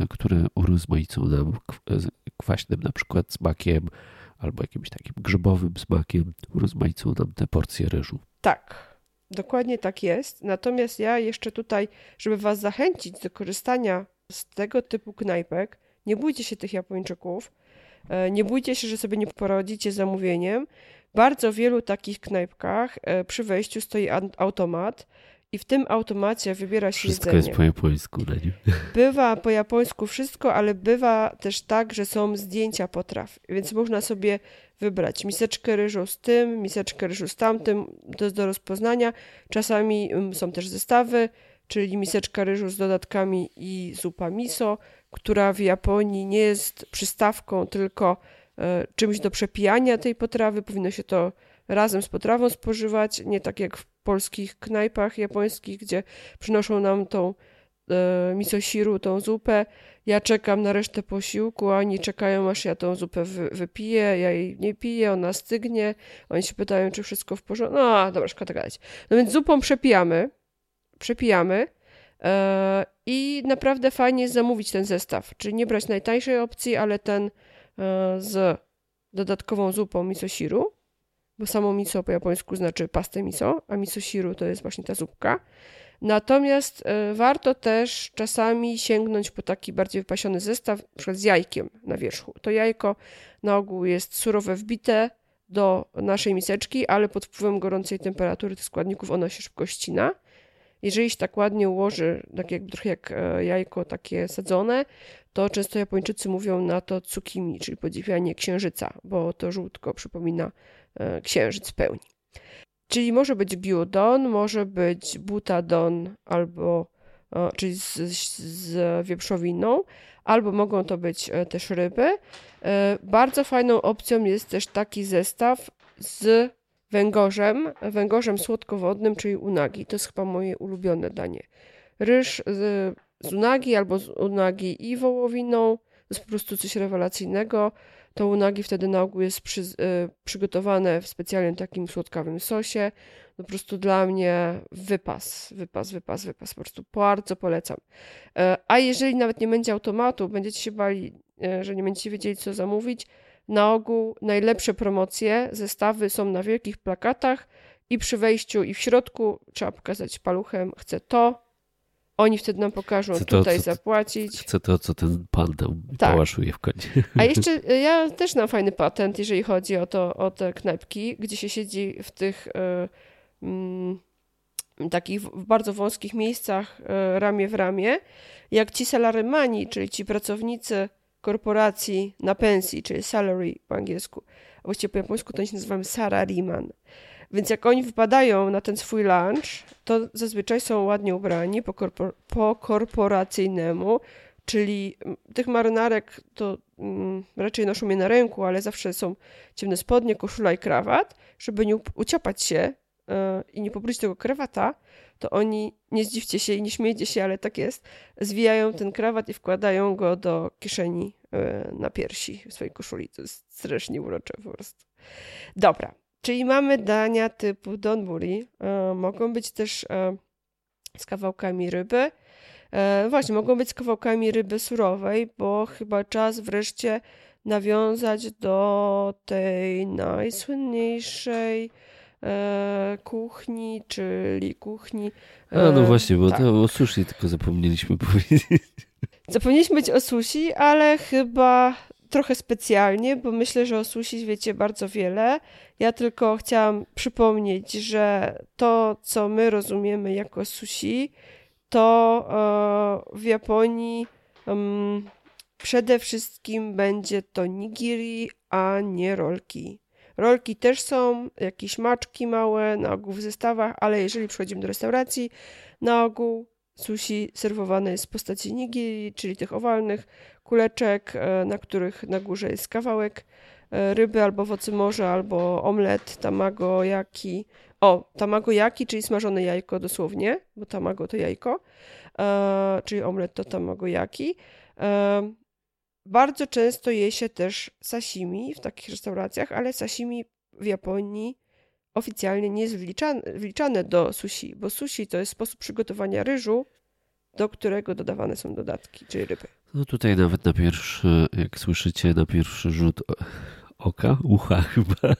które urozmaicą nam kwaśnym na przykład smakiem, albo jakimś takim grzybowym smakiem, urozmaicą nam te porcje ryżu. Tak, dokładnie tak jest. Natomiast ja jeszcze tutaj, żeby was zachęcić do korzystania z tego typu knajpek, nie bójcie się tych Japończyków, nie bójcie się, że sobie nie poradzicie z zamówieniem. Bardzo wielu takich knajpkach przy wejściu stoi automat i w tym automacie wybiera się wszystko jedzenie. Wszystko jest po japońsku. Nie? Bywa po japońsku wszystko, ale bywa też tak, że są zdjęcia potraw, więc można sobie wybrać miseczkę ryżu z tym, miseczkę ryżu z tamtym, to jest do rozpoznania. Czasami są też zestawy, czyli miseczka ryżu z dodatkami i zupa miso, która w Japonii nie jest przystawką, tylko e, czymś do przepijania tej potrawy. Powinno się to razem z potrawą spożywać, nie tak jak w polskich knajpach japońskich, gdzie przynoszą nam tą e, misoshiru, tą zupę. Ja czekam na resztę posiłku, a oni czekają, aż ja tą zupę wy, wypiję, ja jej nie piję, ona stygnie. Oni się pytają, czy wszystko w porządku. No, dobra, szkoda gadać. No więc zupą przepijamy, przepijamy e, i naprawdę fajnie jest zamówić ten zestaw. Czyli nie brać najtańszej opcji, ale ten e, z dodatkową zupą misoshiru, bo samo miso po japońsku znaczy pastę miso, a misoshiru to jest właśnie ta zupka. Natomiast warto też czasami sięgnąć po taki bardziej wypasiony zestaw, na przykład z jajkiem na wierzchu. To jajko na ogół jest surowe wbite do naszej miseczki, ale pod wpływem gorącej temperatury tych składników ono się szybko ścina. Jeżeli się tak ładnie ułoży, tak jak, trochę jak jajko takie sadzone, to często Japończycy mówią na to tsukimi, czyli podziwianie księżyca, bo to żółtko przypomina księżyc w pełni. Czyli może być gyudon, może być butadon, albo, czyli z, z wieprzowiną, albo mogą to być też ryby. Bardzo fajną opcją jest też taki zestaw z węgorzem, węgorzem słodkowodnym, czyli unagi. To jest chyba moje ulubione danie. Ryż z, z unagi albo z unagi i wołowiną. To jest po prostu coś rewelacyjnego. To unagi wtedy na ogół jest przy, y, przygotowane w specjalnym takim słodkawym sosie. No, po prostu dla mnie wypas, wypas, wypas, wypas. Po prostu bardzo polecam. Y, a jeżeli nawet nie będzie automatu, będziecie się bali, y, że nie będziecie wiedzieli co zamówić, na ogół najlepsze promocje, zestawy są na wielkich plakatach i przy wejściu i w środku trzeba pokazać paluchem, chcę to, oni wtedy nam pokażą, chcę tutaj to, co, zapłacić. Chcę to, co ten pan tam tak pałaszuje w końcu. A jeszcze ja też mam fajny patent, jeżeli chodzi o, to, o te knajpki, gdzie się siedzi w tych y, y, takich w bardzo wąskich miejscach y, ramię w ramię, jak ci salarymani, czyli ci pracownicy korporacji na pensji, czyli salary po angielsku, a właściwie po japońsku to się nazywamy salaryman. Więc jak oni wypadają na ten swój lunch, to zazwyczaj są ładnie ubrani po, korpor- po korporacyjnemu, czyli tych marynarek to mm, raczej noszą je na ręku, ale zawsze są ciemne spodnie, koszula i krawat, żeby nie uciapać się yy, i nie pobrudzić tego krawata, to oni, nie zdziwcie się i nie śmiejcie się, ale tak jest, zwijają ten krawat i wkładają go do kieszeni na piersi w swojej koszuli. To jest strasznie urocze po prostu. Dobra, czyli mamy dania typu donburi. Mogą być też z kawałkami ryby. Właśnie, mogą być z kawałkami ryby surowej, bo chyba czas wreszcie nawiązać do tej najsłynniejszej kuchni, czyli kuchni... A no właśnie, bo tak. To o sushi tylko zapomnieliśmy powiedzieć. Zapomnieliśmy być o sushi, ale chyba trochę specjalnie, bo myślę, że o sushi wiecie bardzo wiele. Ja tylko chciałam przypomnieć, że to, co my rozumiemy jako sushi, to w Japonii przede wszystkim będzie to nigiri, a nie rolki. Rolki też są, jakieś maczki małe, na ogół w zestawach, ale jeżeli przychodzimy do restauracji, na ogół sushi serwowane jest w postaci nigiri, czyli tych owalnych kuleczek, na których na górze jest kawałek ryby albo owoce morza, albo omlet, tamagoyaki. O, tamagoyaki, czyli smażone jajko dosłownie, bo tamago to jajko, e, czyli omlet to tamagoyaki. E, Bardzo często je się też sashimi w takich restauracjach, ale sashimi w Japonii oficjalnie nie jest wliczane, wliczane do sushi, bo sushi to jest sposób przygotowania ryżu, do którego dodawane są dodatki, czyli ryby. No tutaj nawet na pierwszy, jak słyszycie, na pierwszy rzut oka, ucha chyba,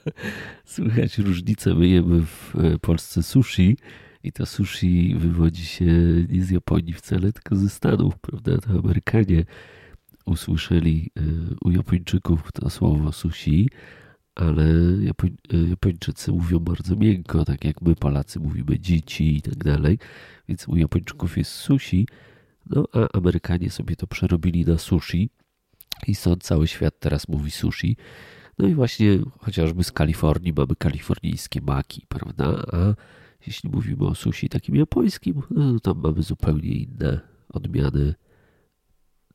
słychać różnicę. My jemy w Polsce sushi i to sushi wywodzi się nie z Japonii wcale, tylko ze Stanów, prawda? To Amerykanie usłyszeli u Japończyków to słowo sushi, ale Japoń- Japończycy mówią bardzo miękko, tak jak my Polacy mówimy dzici i tak dalej, więc u Japończyków jest sushi, no a Amerykanie sobie to przerobili na sushi i stąd cały świat teraz mówi sushi. No i właśnie chociażby z Kalifornii mamy kalifornijskie maki, prawda, a jeśli mówimy o sushi takim japońskim, no to tam mamy zupełnie inne odmiany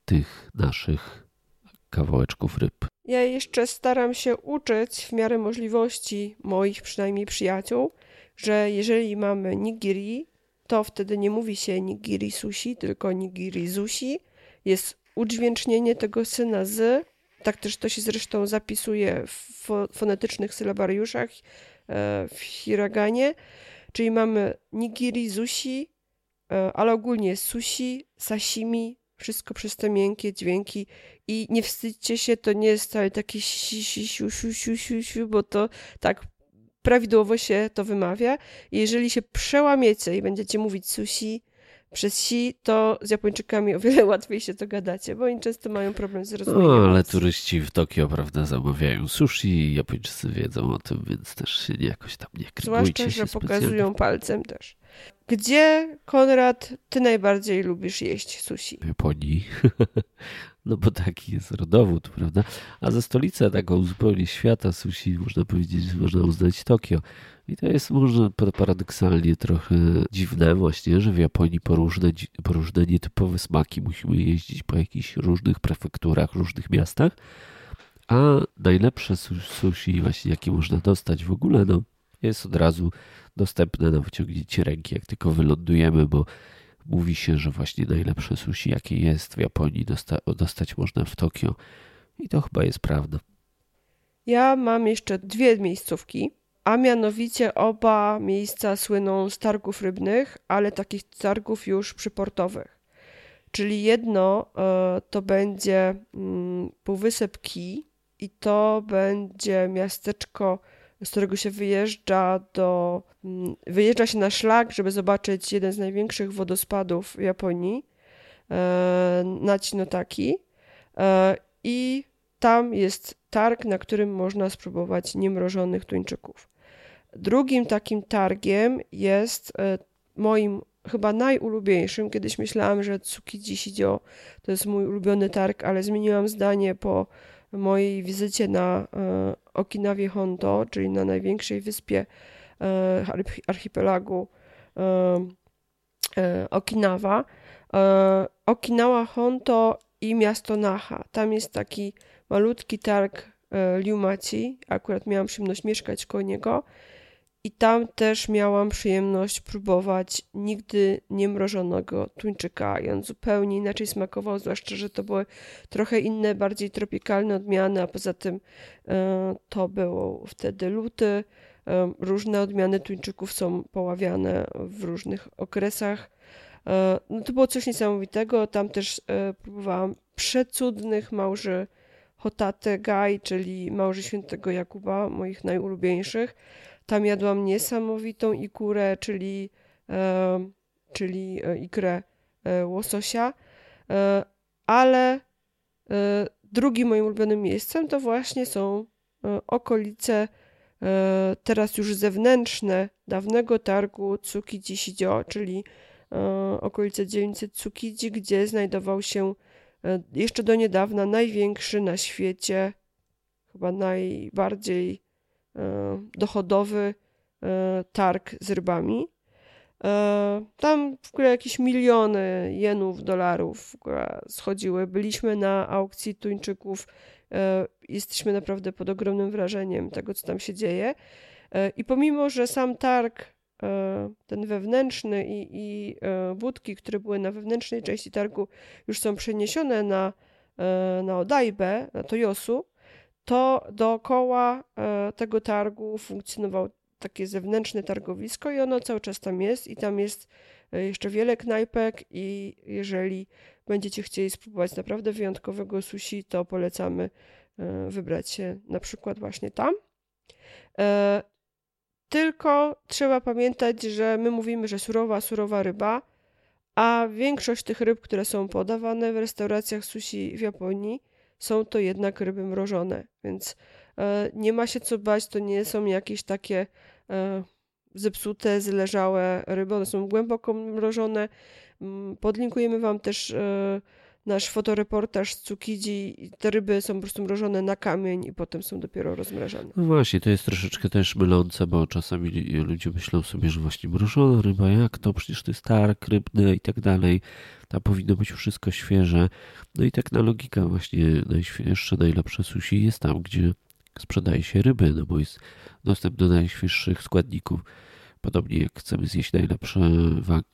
tych naszych kawałeczków ryb. Ja jeszcze staram się uczyć w miarę możliwości moich przynajmniej przyjaciół, że jeżeli mamy nigiri, to wtedy nie mówi się nigiri sushi, tylko nigiri zushi. Jest udźwięcznienie tego syna z, tak też to się zresztą zapisuje w fonetycznych sylabariuszach w hiraganie, czyli mamy nigiri zushi, ale ogólnie sushi, sashimi, wszystko przez te miękkie dźwięki i nie wstydźcie się, to nie jest wcale takie si, si, siu, siu, siu, siu, siu, bo to tak prawidłowo się to wymawia. Jeżeli się przełamiecie i będziecie mówić sushi przez si, to z Japończykami o wiele łatwiej się dogadacie, bo oni często mają problem z zrozumieniem. No, ale turyści w Tokio, prawda, zamawiają sushi, Japończycy wiedzą o tym, więc też się jakoś tam nie krytykujcie. Zwłaszcza, że specjalnie pokazują palcem też. Gdzie, Konrad, ty najbardziej lubisz jeść sushi? W Japonii. No bo taki jest rodowód, prawda? A za stolicę taką zupełnie świata sushi, można powiedzieć, można uznać Tokio. I to jest może paradoksalnie trochę dziwne właśnie, że w Japonii po różne, po różne nietypowe smaki musimy jeździć po jakichś różnych prefekturach, różnych miastach. A najlepsze sushi właśnie, jakie można dostać w ogóle, no jest od razu dostępne na wyciągnięcie ręki, jak tylko wylądujemy, bo mówi się, że właśnie najlepsze sushi, jakie jest w Japonii, dosta dostać można w Tokio. I to chyba jest prawda. Ja mam jeszcze dwie miejscówki, a mianowicie oba miejsca słyną z targów rybnych, ale takich targów już przyportowych. Czyli jedno to będzie Półwysep Ki i to będzie miasteczko, z którego się wyjeżdża do, wyjeżdża się na szlak, żeby zobaczyć jeden z największych wodospadów w Japonii, na Cinotaki. I tam jest targ, na którym można spróbować niemrożonych tuńczyków. Drugim takim targiem jest moim chyba najulubieńszym. Kiedyś myślałam, że Tsukiji Shijō to jest mój ulubiony targ, ale zmieniłam zdanie po mojej wizycie na Okinawie Honto, czyli na największej wyspie archipelagu Okinawa. Okinawa Honto i miasto Naha. Tam jest taki malutki targ Liumachi. Akurat miałam przyjemność mieszkać koło niego i tam też miałam przyjemność próbować nigdy nie mrożonego tuńczyka. I on zupełnie inaczej smakował, zwłaszcza, że to były trochę inne, bardziej tropikalne odmiany, a poza tym to był wtedy luty. Różne odmiany tuńczyków są poławiane w różnych okresach. No to było coś niesamowitego. Tam też próbowałam przecudnych małży hotate gai, czyli małży świętego Jakuba, moich najulubieńszych. Tam jadłam niesamowitą ikurę, czyli, czyli ikrę łososia, ale drugim moim ulubionym miejscem to właśnie są okolice teraz już zewnętrzne dawnego targu Tsukiji Shijō, czyli okolice dzielnicy Tsukiji, gdzie znajdował się jeszcze do niedawna największy na świecie, chyba najbardziej dochodowy targ z rybami. Tam w ogóle jakieś miliony jenów, dolarów w ogóle schodziły. Byliśmy na aukcji tuńczyków. Jesteśmy naprawdę pod ogromnym wrażeniem tego, co tam się dzieje. I pomimo, że sam targ ten wewnętrzny i, i budki, które były na wewnętrznej części targu, już są przeniesione na, na Odaibę, na Toyosu, to dookoła tego targu funkcjonowało takie zewnętrzne targowisko i ono cały czas tam jest i tam jest jeszcze wiele knajpek i jeżeli będziecie chcieli spróbować naprawdę wyjątkowego sushi, to polecamy wybrać się na przykład właśnie tam. Tylko trzeba pamiętać, że my mówimy, że surowa, surowa ryba, a większość tych ryb, które są podawane w restauracjach sushi w Japonii, są to jednak ryby mrożone, więc nie ma się co bać, to nie są jakieś takie zepsute, zleżałe ryby, one są głęboko mrożone. Podlinkujemy wam też nasz fotoreportaż z Tsukiji. Te ryby są po prostu mrożone na kamień i potem są dopiero rozmrażane. No właśnie, to jest troszeczkę też mylące, bo czasami ludzie myślą sobie, że właśnie mrożona ryba, jak to? Przecież to jest targ rybny i tak dalej. Tam powinno być wszystko świeże. No i tak na logika właśnie najświeższe, najlepsze sushi jest tam, gdzie sprzedaje się ryby, no bo jest dostęp do najświeższych składników. Podobnie jak chcemy zjeść najlepsze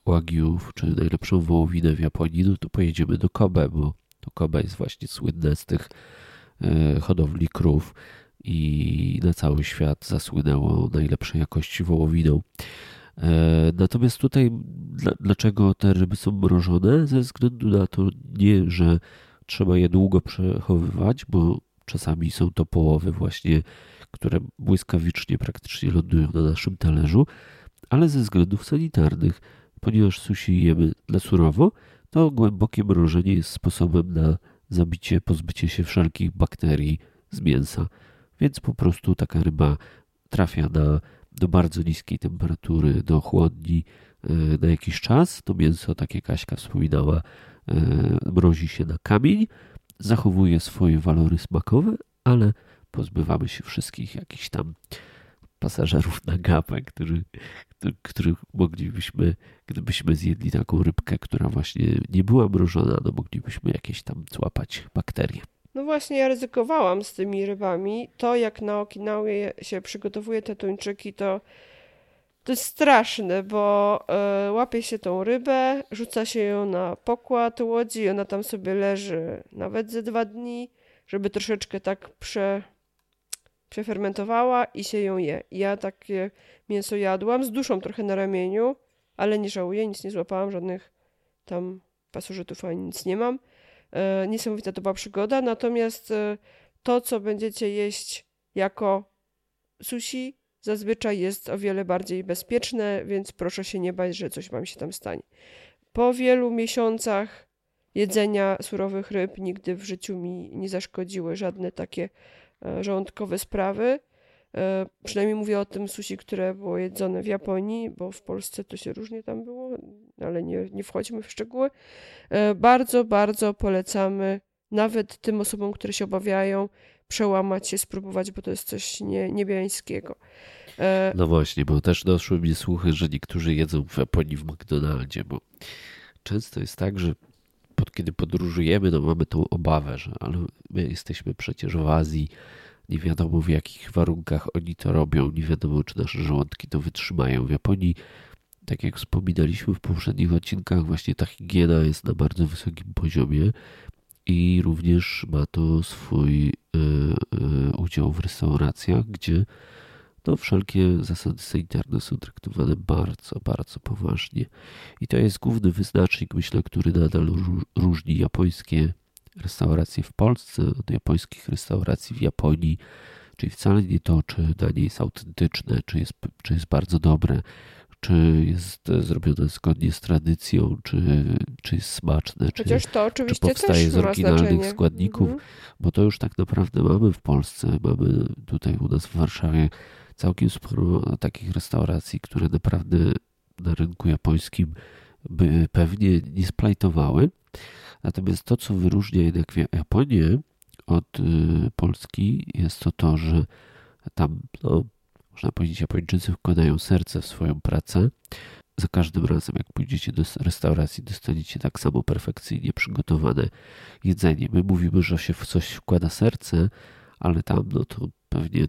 wagyu czy najlepszą wołowinę w Japonii, no to pojedziemy do Kobe, bo to Kobe jest właśnie słynne z tych hodowli krów i na cały świat zasłynęło najlepszej jakości wołowiną. Natomiast tutaj dlaczego te ryby są mrożone? Ze względu na to nie, że trzeba je długo przechowywać, bo Czasami są to połowy właśnie, które błyskawicznie praktycznie lądują na naszym talerzu, ale ze względów sanitarnych, ponieważ sushi jemy na surowo, to głębokie mrożenie jest sposobem na zabicie, pozbycie się wszelkich bakterii z mięsa. Więc po prostu taka ryba trafia na, do bardzo niskiej temperatury, do chłodni na jakiś czas. To mięso, tak jak Kaśka wspominała, mrozi się na kamień, zachowuje swoje walory smakowe, ale pozbywamy się wszystkich jakichś tam pasażerów na gapę, których który moglibyśmy, gdybyśmy zjedli taką rybkę, która właśnie nie była mrożona, no moglibyśmy jakieś tam złapać bakterie. No właśnie, ja ryzykowałam z tymi rybami. To, jak na Okinawie się przygotowuje te tuńczyki, to, to jest straszne, bo y, łapie się tą rybę, rzuca się ją na pokład łodzi i ona tam sobie leży nawet ze dwa dni, żeby troszeczkę tak prze... przefermentowała i się ją je. Ja takie mięso jadłam z duszą trochę na ramieniu, ale nie żałuję, nic nie złapałam, żadnych tam pasożytów ani nic nie mam. E, niesamowita to była przygoda, natomiast e, to, co będziecie jeść jako sushi, zazwyczaj jest o wiele bardziej bezpieczne, więc proszę się nie bać, że coś wam się tam stanie. Po wielu miesiącach jedzenia surowych ryb nigdy w życiu mi nie zaszkodziły żadne takie żołądkowe sprawy. E, przynajmniej mówię o tym sushi, które było jedzone w Japonii, bo w Polsce to się różnie tam było, ale nie, nie wchodźmy w szczegóły. E, bardzo, bardzo polecamy nawet tym osobom, które się obawiają, przełamać się, spróbować, bo to jest coś nie, niebiańskiego. E, no właśnie, bo też doszły mnie słuchy, że niektórzy jedzą w Japonii w McDonaldzie, bo często jest tak, że pod, kiedy podróżujemy, no mamy tą obawę, że ale my jesteśmy przecież w Azji, nie wiadomo w jakich warunkach oni to robią, nie wiadomo czy nasze żołądki to wytrzymają. W Japonii, tak jak wspominaliśmy w poprzednich odcinkach, właśnie ta higiena jest na bardzo wysokim poziomie i również ma to swój y, y, udział w restauracjach, gdzie no wszelkie zasady sanitarne są traktowane bardzo, bardzo poważnie. I to jest główny wyznacznik, myślę, który nadal różni japońskie restauracje w Polsce od japońskich restauracji w Japonii. Czyli wcale nie to, czy danie jest autentyczne, czy jest, czy jest bardzo dobre, czy jest zrobione zgodnie z tradycją, czy, czy jest smaczne, czy, to czy powstaje z oryginalnych składników. Mhm. Bo to już tak naprawdę mamy w Polsce, mamy tutaj u nas w Warszawie całkiem sporo takich restauracji, które naprawdę na rynku japońskim by pewnie nie splajtowały. Natomiast to, co wyróżnia jednak Japonię od Polski, jest to to, że tam, no, można powiedzieć, Japończycy wkładają serce w swoją pracę. Za każdym razem, jak pójdziecie do restauracji, dostaniecie tak samo perfekcyjnie przygotowane jedzenie. My mówimy, że się w coś wkłada serce, ale tam no to pewnie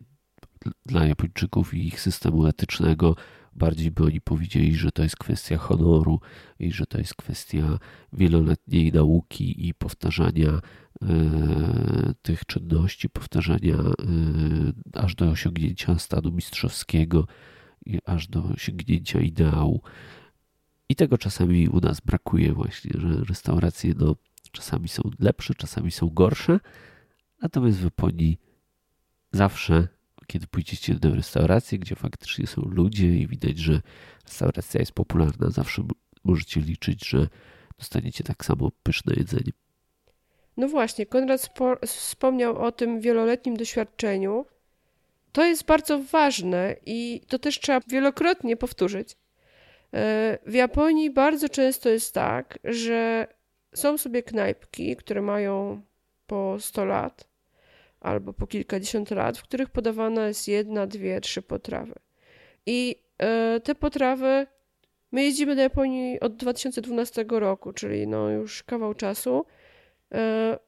dla Japończyków i ich systemu etycznego bardziej by oni powiedzieli, że to jest kwestia honoru i że to jest kwestia wieloletniej nauki i powtarzania e, tych czynności, powtarzania e, aż do osiągnięcia stanu mistrzowskiego, i aż do osiągnięcia ideału. I tego czasami u nas brakuje właśnie, że restauracje no, czasami są lepsze, czasami są gorsze, natomiast w Japonii zawsze, kiedy pójdziecie do restauracji, gdzie faktycznie są ludzie i widać, że restauracja jest popularna, zawsze możecie liczyć, że dostaniecie tak samo pyszne jedzenie. No właśnie, Konrad spo- wspomniał o tym wieloletnim doświadczeniu. To jest bardzo ważne i to też trzeba wielokrotnie powtórzyć. W Japonii bardzo często jest tak, że są sobie knajpki, które mają po sto lat, albo po kilkadziesiąt lat, w których podawana jest jedna, dwie, trzy potrawy. I y, te potrawy, my jeździmy do Japonii od dwa tysiące dwunastego roku, czyli no już kawał czasu. Y,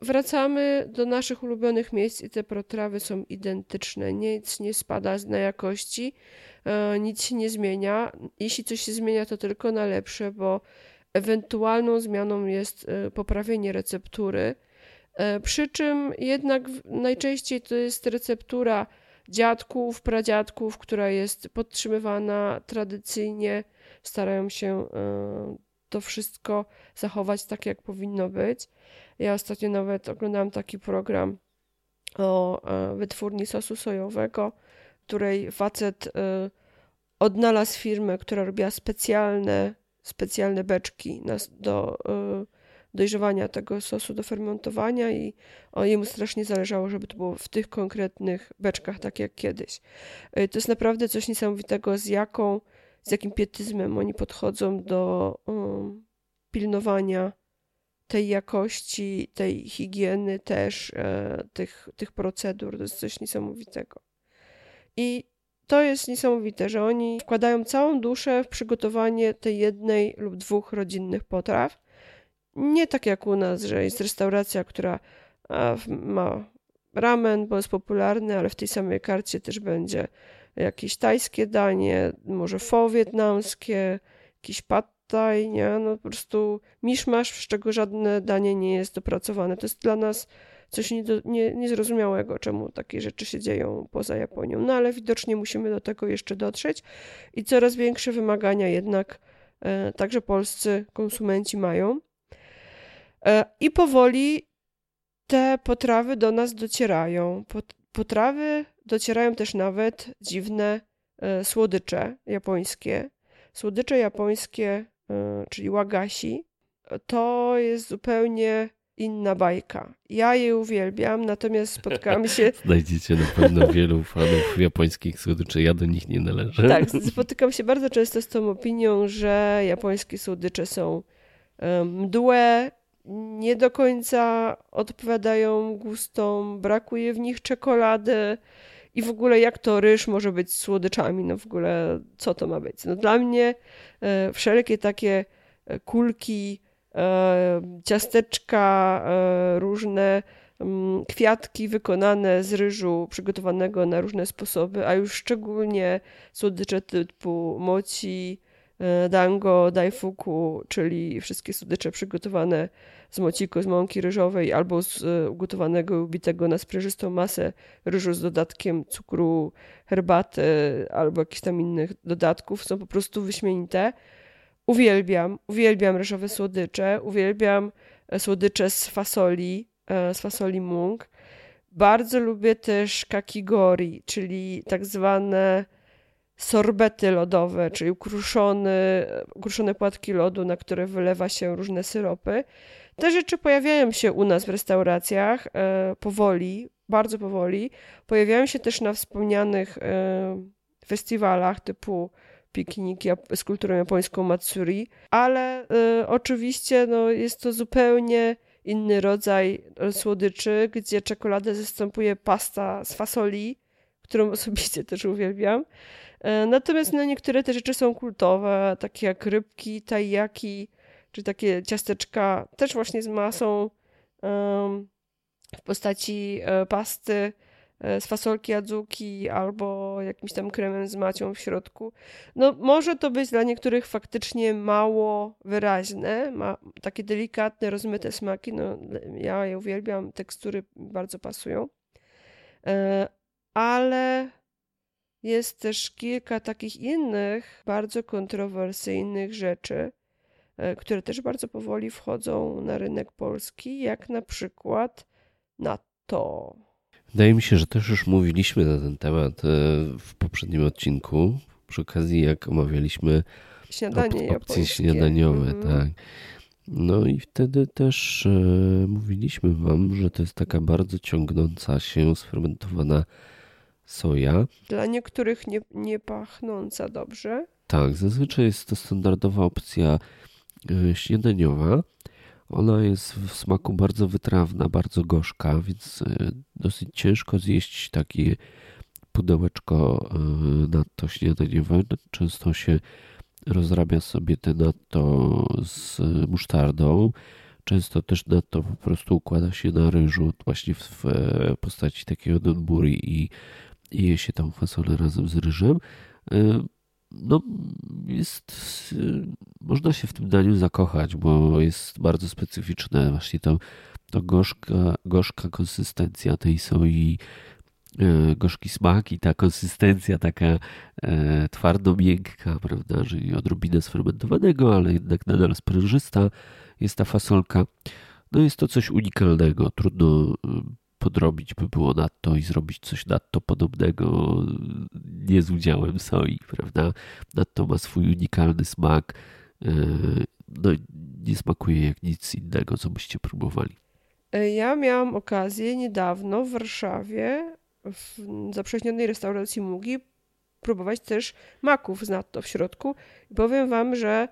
wracamy do naszych ulubionych miejsc i te potrawy są identyczne. Nic nie spada na jakości, y, nic się nie zmienia. Jeśli coś się zmienia, to tylko na lepsze, bo ewentualną zmianą jest y, poprawienie receptury. Przy czym jednak najczęściej to jest receptura dziadków, pradziadków, która jest podtrzymywana tradycyjnie. Starają się to wszystko zachować tak, jak powinno być. Ja ostatnio nawet oglądałam taki program o wytwórni sosu sojowego, której facet odnalazł firmę, która robiła specjalne, specjalne beczki do dojrzewania tego sosu, do fermentowania, i jemu strasznie zależało, żeby to było w tych konkretnych beczkach, tak jak kiedyś. To jest naprawdę coś niesamowitego, z jaką, z jakim pietyzmem oni podchodzą do um, pilnowania tej jakości, tej higieny też, e, tych, tych procedur. To jest coś niesamowitego. I to jest niesamowite, że oni wkładają całą duszę w przygotowanie tej jednej lub dwóch rodzinnych potraw. Nie tak jak u nas, że jest restauracja, która ma ramen, bo jest popularny, ale w tej samej karcie też będzie jakieś tajskie danie, może pho wietnamskie, jakiś pad thai, nie? No po prostu miszmasz, z czego żadne danie nie jest dopracowane. To jest dla nas coś nie do, nie, niezrozumiałego, czemu takie rzeczy się dzieją poza Japonią. No ale widocznie musimy do tego jeszcze dotrzeć i coraz większe wymagania jednak e, także polscy konsumenci mają. E, I powoli te potrawy do nas docierają. Pot, potrawy docierają też nawet dziwne e, słodycze japońskie. Słodycze japońskie, e, czyli wagashi, to jest zupełnie inna bajka. Ja jej uwielbiam, natomiast spotkałam się... Znajdziecie na pewno wielu fanów japońskich słodyczy, ja do nich nie należę. Tak, spotykam się bardzo często z tą opinią, że japońskie słodycze są mdłe, nie do końca odpowiadają gustom, brakuje w nich czekolady i w ogóle jak to ryż może być z słodyczami, no w ogóle co to ma być. No dla mnie wszelkie takie kulki, ciasteczka różne, kwiatki wykonane z ryżu przygotowanego na różne sposoby, a już szczególnie słodycze typu mochi, dango, daifuku, czyli wszystkie słodycze przygotowane z mociko, z mąki ryżowej albo z ugotowanego, ubitego na sprężystą masę ryżu z dodatkiem cukru, herbaty albo jakichś tam innych dodatków, są po prostu wyśmienite. Uwielbiam, uwielbiam ryżowe słodycze, uwielbiam słodycze z fasoli, z fasoli mung. Bardzo lubię też kakigori, czyli tak zwane sorbety lodowe, czyli ukruszone, ukruszone płatki lodu, na które wylewa się różne syropy. Te rzeczy pojawiają się u nas w restauracjach powoli, bardzo powoli. Pojawiają się też na wspomnianych festiwalach typu piknik z kulturą japońską matsuri, ale y, oczywiście no, jest to zupełnie inny rodzaj słodyczy, gdzie czekoladę zastępuje pasta z fasoli, którą osobiście też uwielbiam. Y, natomiast no, niektóre te rzeczy są kultowe, takie jak rybki, taiyaki, czy takie ciasteczka też właśnie z masą y, w postaci y, pasty z fasolki adzuki albo jakimś tam kremem z macią w środku. No może to być dla niektórych faktycznie mało wyraźne, ma takie delikatne, rozmyte smaki, no ja je uwielbiam, tekstury bardzo pasują, ale jest też kilka takich innych, bardzo kontrowersyjnych rzeczy, które też bardzo powoli wchodzą na rynek polski, jak na przykład natto. Wydaje mi się, że też już mówiliśmy na ten temat w poprzednim odcinku, przy okazji jak omawialiśmy Śniadanie op- opcje śniadaniowe. Mm. Tak. No i wtedy też e, mówiliśmy wam, że to jest taka bardzo ciągnąca się, sfermentowana soja. Dla niektórych nie, nie pachnąca dobrze. Tak, zazwyczaj jest to standardowa opcja e, śniadaniowa. Ona jest w smaku bardzo wytrawna, bardzo gorzka, więc dosyć ciężko zjeść takie pudełeczko natto śniadaniowe. Często się rozrabia sobie te natto z musztardą. Często też natto po prostu układa się na ryżu właśnie w postaci takiego donbori i je się tam fasolę razem z ryżem. No jest, można się w tym daniu zakochać, bo jest bardzo specyficzne właśnie to, to gorzka, gorzka konsystencja tej soi, gorzki smak i ta konsystencja taka twardo-miękka, prawda, czyli odrobinę sfermentowanego, ale jednak nadal sprężysta jest ta fasolka. No jest to coś unikalnego, trudno podrobić by było nadto i zrobić coś nadto podobnego nie z udziałem soi, prawda? Nadto ma swój unikalny smak. No nie smakuje jak nic innego, co byście próbowali. Ja miałam okazję niedawno w Warszawie w zaprzyjaźnionej restauracji Mugi próbować też maków z natto w środku. I powiem wam, że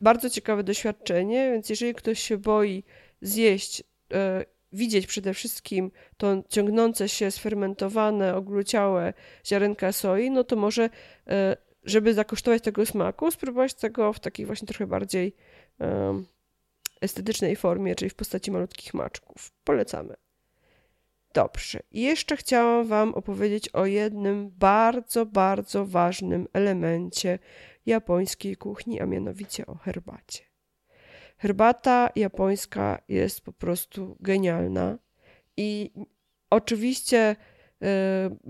bardzo ciekawe doświadczenie, więc jeżeli ktoś się boi zjeść, widzieć przede wszystkim to ciągnące się, sfermentowane, ogluciałe ziarenka soi, no to może, żeby zakosztować tego smaku, spróbować tego w takiej właśnie trochę bardziej estetycznej formie, czyli w postaci malutkich maczków. Polecamy. Dobrze. I jeszcze chciałam wam opowiedzieć o jednym bardzo, bardzo ważnym elemencie japońskiej kuchni, a mianowicie o herbacie. Herbata japońska jest po prostu genialna i oczywiście y,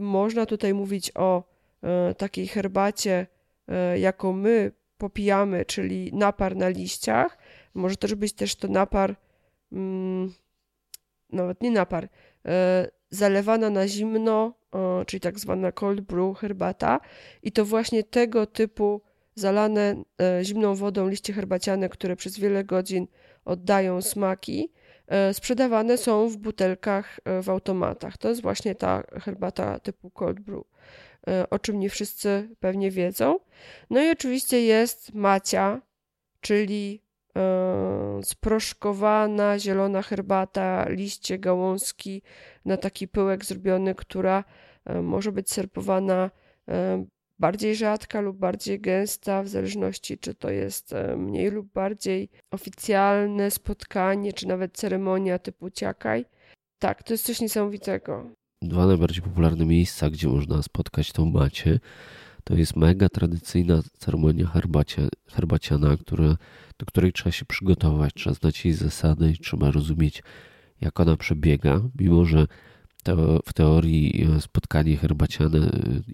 można tutaj mówić o y, takiej herbacie, y, jaką my popijamy, czyli napar na liściach. Może też być też to napar, mm, nawet nie napar, zalewana na zimno, czyli tak zwana cold brew herbata, i to właśnie tego typu zalane zimną wodą liście herbaciane, które przez wiele godzin oddają smaki, sprzedawane są w butelkach w automatach. To jest właśnie ta herbata typu cold brew, o czym nie wszyscy pewnie wiedzą. No i oczywiście jest macia, czyli sproszkowana zielona herbata, liście, gałązki na taki pyłek zrobiony, która może być serwowana bardziej rzadka lub bardziej gęsta, w zależności czy to jest mniej lub bardziej oficjalne spotkanie, czy nawet ceremonia typu ciakaj. Tak, to jest coś niesamowitego. Dwa najbardziej popularne miejsca, gdzie można spotkać tą macię, to jest mega tradycyjna ceremonia herbacia, herbaciana, która, do której trzeba się przygotować, trzeba znać jej zasady, trzeba rozumieć, jak ona przebiega, mimo że to w teorii spotkanie herbaciane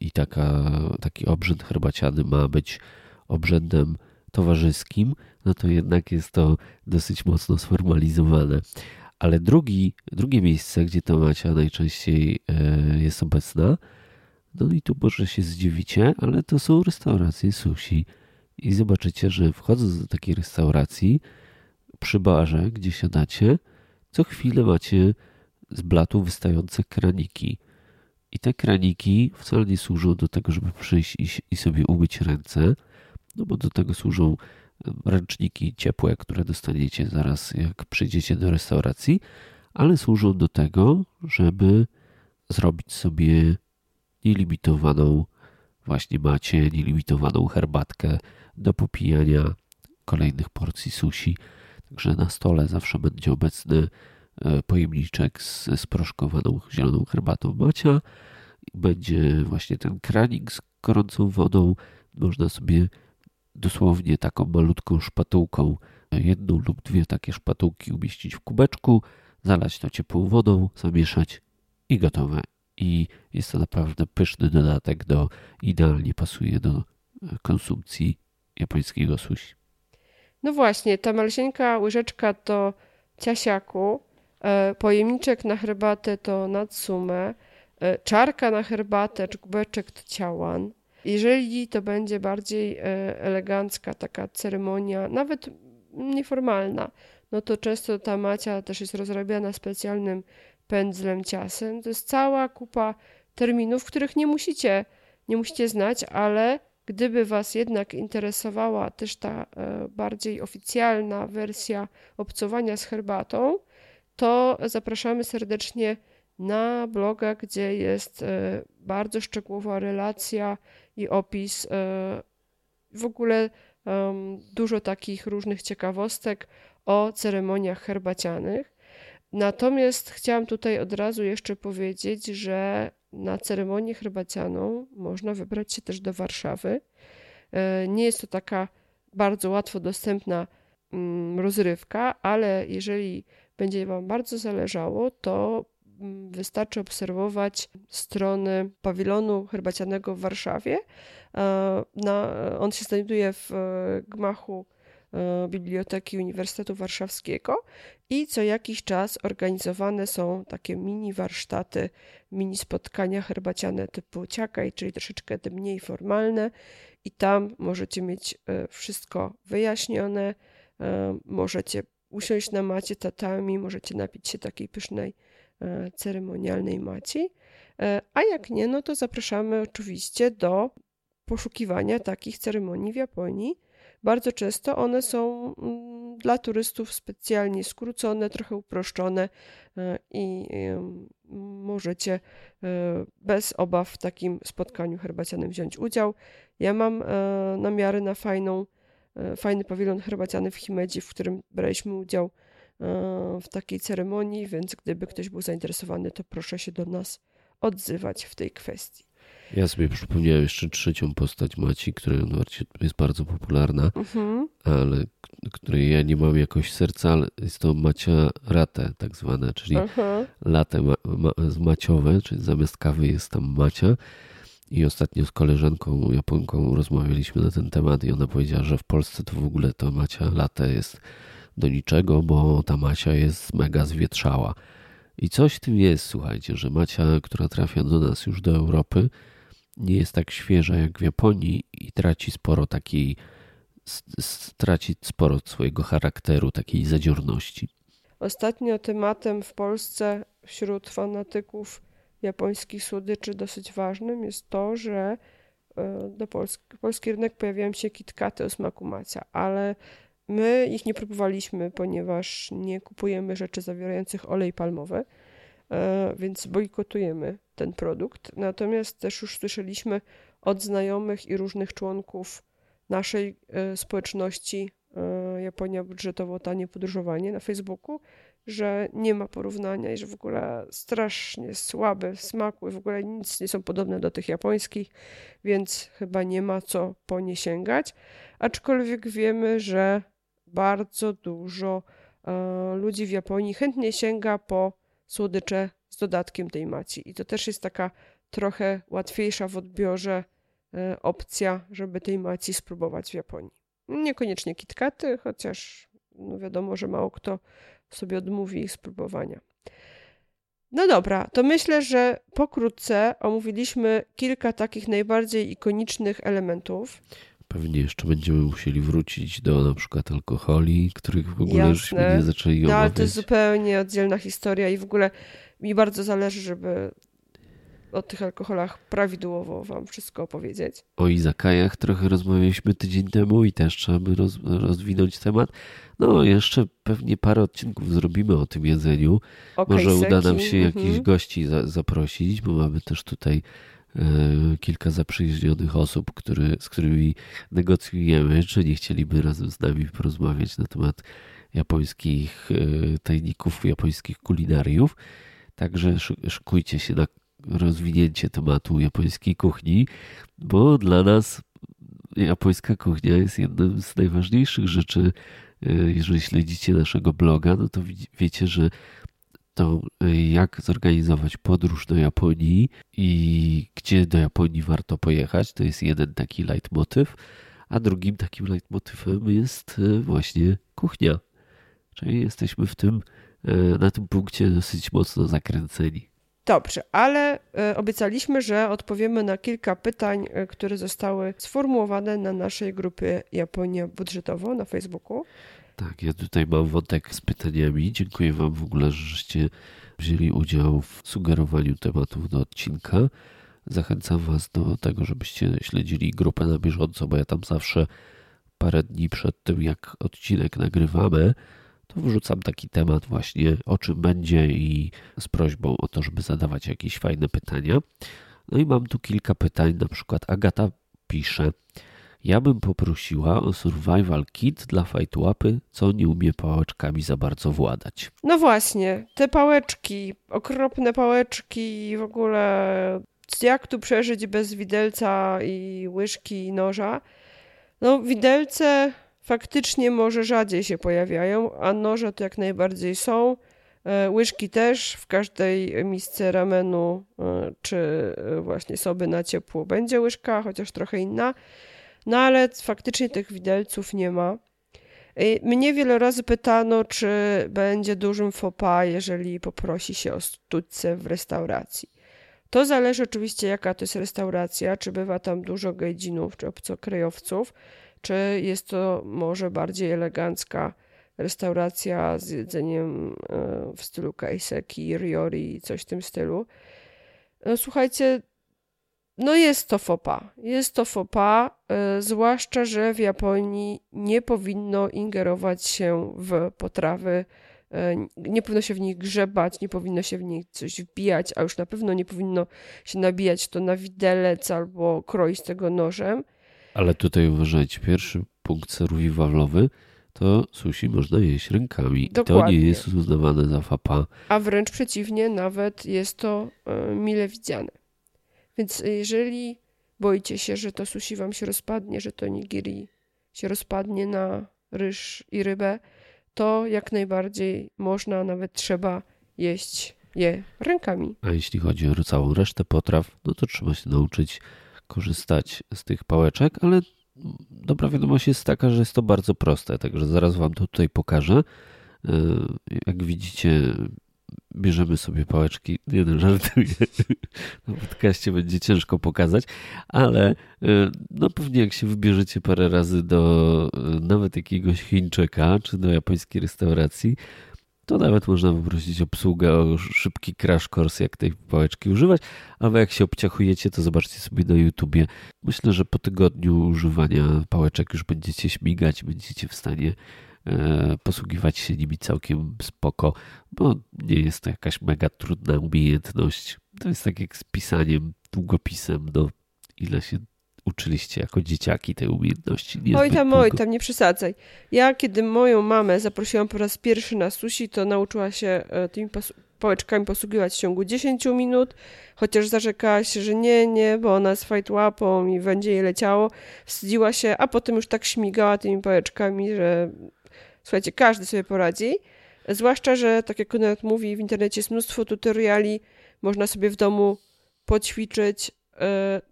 i taka, taki obrzęd herbaciany ma być obrzędem towarzyskim, no to jednak jest to dosyć mocno sformalizowane. Ale drugi, drugie miejsce, gdzie ta macia najczęściej jest obecna, no i tu może się zdziwicie, ale to są restauracje sushi. I zobaczycie, że wchodząc do takiej restauracji, przy barze, gdzie siadacie, co chwilę macie z blatu wystające kraniki. I te kraniki wcale nie służą do tego, żeby przyjść i sobie umyć ręce, no bo do tego służą ręczniki ciepłe, które dostaniecie zaraz, jak przyjdziecie do restauracji, ale służą do tego, żeby zrobić sobie nielimitowaną właśnie macie, nielimitowaną herbatkę do popijania kolejnych porcji sushi. Także na stole zawsze będzie obecny pojemniczek z sproszkowaną zieloną herbatą macia. Będzie właśnie ten kranik z gorącą wodą. Można sobie dosłownie taką malutką szpatułką, jedną lub dwie takie szpatułki umieścić w kubeczku, zalać to ciepłą wodą, zamieszać i gotowe. I jest to naprawdę pyszny dodatek, do idealnie pasuje do konsumpcji japońskiego sushi. No właśnie, ta maleśnieńka łyżeczka to ciasiaku, pojemniczek na herbatę to natsume, czarka na herbatę czy kubeczek to ciałan. Jeżeli to będzie bardziej elegancka taka ceremonia, nawet nieformalna, no to często ta macia też jest rozrabiana specjalnym pędzlem ciasem. To jest cała kupa terminów, których nie musicie, nie musicie znać, ale gdyby was jednak interesowała też ta bardziej oficjalna wersja obcowania z herbatą, to zapraszamy serdecznie na bloga, gdzie jest bardzo szczegółowa relacja i opis, w ogóle dużo takich różnych ciekawostek o ceremoniach herbacianych. Natomiast chciałam tutaj od razu jeszcze powiedzieć, że na ceremonię herbacianą można wybrać się też do Warszawy. Nie jest to taka bardzo łatwo dostępna rozrywka, ale jeżeli będzie wam bardzo zależało, to wystarczy obserwować strony pawilonu herbacianego w Warszawie. On się znajduje w gmachu Biblioteki Uniwersytetu Warszawskiego i co jakiś czas organizowane są takie mini warsztaty, mini spotkania herbaciane typu ciakaj, czyli troszeczkę mniej formalne i tam możecie mieć wszystko wyjaśnione, możecie usiąść na macie tatami, możecie napić się takiej pysznej ceremonialnej maci, a jak nie, no to zapraszamy oczywiście do poszukiwania takich ceremonii w Japonii. Bardzo często one są dla turystów specjalnie skrócone, trochę uproszczone i możecie bez obaw w takim spotkaniu herbacianym wziąć udział. Ja mam namiary na fajną, fajny pawilon herbaciany w Himedzi, w którym braliśmy udział w takiej ceremonii, więc gdyby ktoś był zainteresowany, to proszę się do nas odzywać w tej kwestii. Ja sobie przypomniałem jeszcze trzecią postać Maci, która jest bardzo popularna, mhm. ale której ja nie mam jakoś serca, ale jest to macia rate tak zwane, czyli mhm. latte ma- ma- maciowe, czyli zamiast kawy jest tam macia. I ostatnio z koleżanką Japonką rozmawialiśmy na ten temat i ona powiedziała, że w Polsce to w ogóle to macia latte jest do niczego, bo ta macia jest mega zwietrzała. I coś w tym jest, słuchajcie, że macia, która trafia do nas już do Europy, nie jest tak świeża jak w Japonii i traci sporo takiej, traci sporo swojego charakteru, takiej zadziorności. Ostatnio tematem w Polsce wśród fanatyków japońskich słodyczy dosyć ważnym jest to, że do Polski, polski rynek pojawiają się kitkaty o smaku macia, ale my ich nie próbowaliśmy, ponieważ nie kupujemy rzeczy zawierających olej palmowy, więc bojkotujemy ten produkt. Natomiast też już słyszeliśmy od znajomych i różnych członków naszej społeczności Japonia Budżetowo Tanie Podróżowanie na Facebooku, że nie ma porównania i że w ogóle strasznie słabe w smaku i w ogóle nic nie są podobne do tych japońskich, więc chyba nie ma co po nie sięgać. Aczkolwiek wiemy, że bardzo dużo e, ludzi w Japonii chętnie sięga po słodycze z dodatkiem tej maci. I to też jest taka trochę łatwiejsza w odbiorze e, opcja, żeby tej maci spróbować w Japonii. Niekoniecznie kitkaty, chociaż no wiadomo, że mało kto sobie odmówi ich spróbowania. No dobra, to myślę, że pokrótce omówiliśmy kilka takich najbardziej ikonicznych elementów. Pewnie jeszcze będziemy musieli wrócić do na przykład alkoholi, których w ogóle żeśmy nie zaczęli omawiać. No, ale to jest zupełnie oddzielna historia i w ogóle mi bardzo zależy, żeby o tych alkoholach prawidłowo wam wszystko opowiedzieć. O izakajach trochę rozmawialiśmy tydzień temu i też trzeba by roz, rozwinąć temat. No jeszcze pewnie parę odcinków zrobimy o tym jedzeniu. Okay, może seki. Uda nam się mm-hmm. jakichś gości za, zaprosić, bo mamy też tutaj kilka zaprzyjaźnionych osób, który, z którymi negocjujemy, czy nie chcieliby razem z nami porozmawiać na temat japońskich tajników, japońskich kulinariów. Także szykujcie się na rozwinięcie tematu japońskiej kuchni, bo dla nas japońska kuchnia jest jedną z najważniejszych rzeczy. Jeżeli śledzicie naszego bloga, no to wiecie, że to jak zorganizować podróż do Japonii i gdzie do Japonii warto pojechać. To jest jeden taki leitmotyw, a drugim takim leitmotywem jest właśnie kuchnia. Czyli jesteśmy w tym, na tym punkcie dosyć mocno zakręceni. Dobrze, ale obiecaliśmy, że odpowiemy na kilka pytań, które zostały sformułowane na naszej grupie Japonia Budżetowo na Facebooku. Tak, ja tutaj mam wątek z pytaniami. Dziękuję wam w ogóle, żeście wzięli udział w sugerowaniu tematów do odcinka. Zachęcam was do tego, żebyście śledzili grupę na bieżąco, bo ja tam zawsze parę dni przed tym, jak odcinek nagrywamy, to wrzucam taki temat właśnie, o czym będzie i z prośbą o to, żeby zadawać jakieś fajne pytania. No i mam tu kilka pytań, na przykład Agata pisze: ja bym poprosiła o survival kit dla fajtłapy, co nie umie pałeczkami za bardzo władać. No właśnie, te pałeczki, okropne pałeczki i w ogóle jak tu przeżyć bez widelca i łyżki i noża? No widelce faktycznie może rzadziej się pojawiają, a noże to jak najbardziej są. Łyżki też, w każdej misce ramenu czy właśnie soby na ciepło będzie łyżka, chociaż trochę inna. No ale faktycznie tych widelców nie ma. Mnie wiele razy pytano, czy będzie dużym faux pas, jeżeli poprosi się o sztućce w restauracji. To zależy oczywiście, jaka to jest restauracja, czy bywa tam dużo gejdzinów, czy obcokrajowców, czy jest to może bardziej elegancka restauracja z jedzeniem w stylu kaiseki, ryori i coś w tym stylu. No, słuchajcie, no jest to faux pas. Jest to faux pas, y, zwłaszcza, że w Japonii nie powinno ingerować się w potrawy, y, nie powinno się w nich grzebać, nie powinno się w nich coś wbijać, a już na pewno nie powinno się nabijać to na widelec albo kroić tego nożem. Ale tutaj uważajcie, pierwszy punkt serwis wawlowy, to sushi można jeść rękami. Dokładnie. To nie jest uznawane za faux pas. A wręcz przeciwnie, nawet jest to y, mile widziane. Więc jeżeli boicie się, że to sushi wam się rozpadnie, że to nigiri się rozpadnie na ryż i rybę, to jak najbardziej można, nawet trzeba jeść je rękami. A jeśli chodzi o całą resztę potraw, no to trzeba się nauczyć korzystać z tych pałeczek, ale dobra wiadomość jest taka, że jest to bardzo proste, także zaraz wam to tutaj pokażę. Jak widzicie, bierzemy sobie pałeczki, nie no, żartuję, na podcaście będzie ciężko pokazać, ale no pewnie jak się wybierzecie parę razy do nawet jakiegoś Chińczyka czy do japońskiej restauracji, to nawet można poprosić obsługę o szybki crash course, jak tej pałeczki używać, ale jak się obciachujecie, to zobaczcie sobie na YouTubie. Myślę, że po tygodniu używania pałeczek już będziecie śmigać, będziecie w stanie posługiwać się nimi całkiem spoko, bo nie jest to jakaś mega trudna umiejętność. To jest tak jak z pisaniem, długopisem, no ile się uczyliście jako dzieciaki tej umiejętności. Oj tam, oj tam, nie przesadzaj. Ja kiedy moją mamę zaprosiłam po raz pierwszy na sushi, to nauczyła się tymi pas- pałeczkami posługiwać w ciągu dziesięć minut, chociaż zarzekała się, że nie, nie, bo ona jest fajt łapą i będzie jej leciało. Wstydziła się, a potem już tak śmigała tymi pałeczkami, że słuchajcie, każdy sobie poradzi. Zwłaszcza, że tak jak Konrad mówi, w internecie jest mnóstwo tutoriali, można sobie w domu poćwiczyć.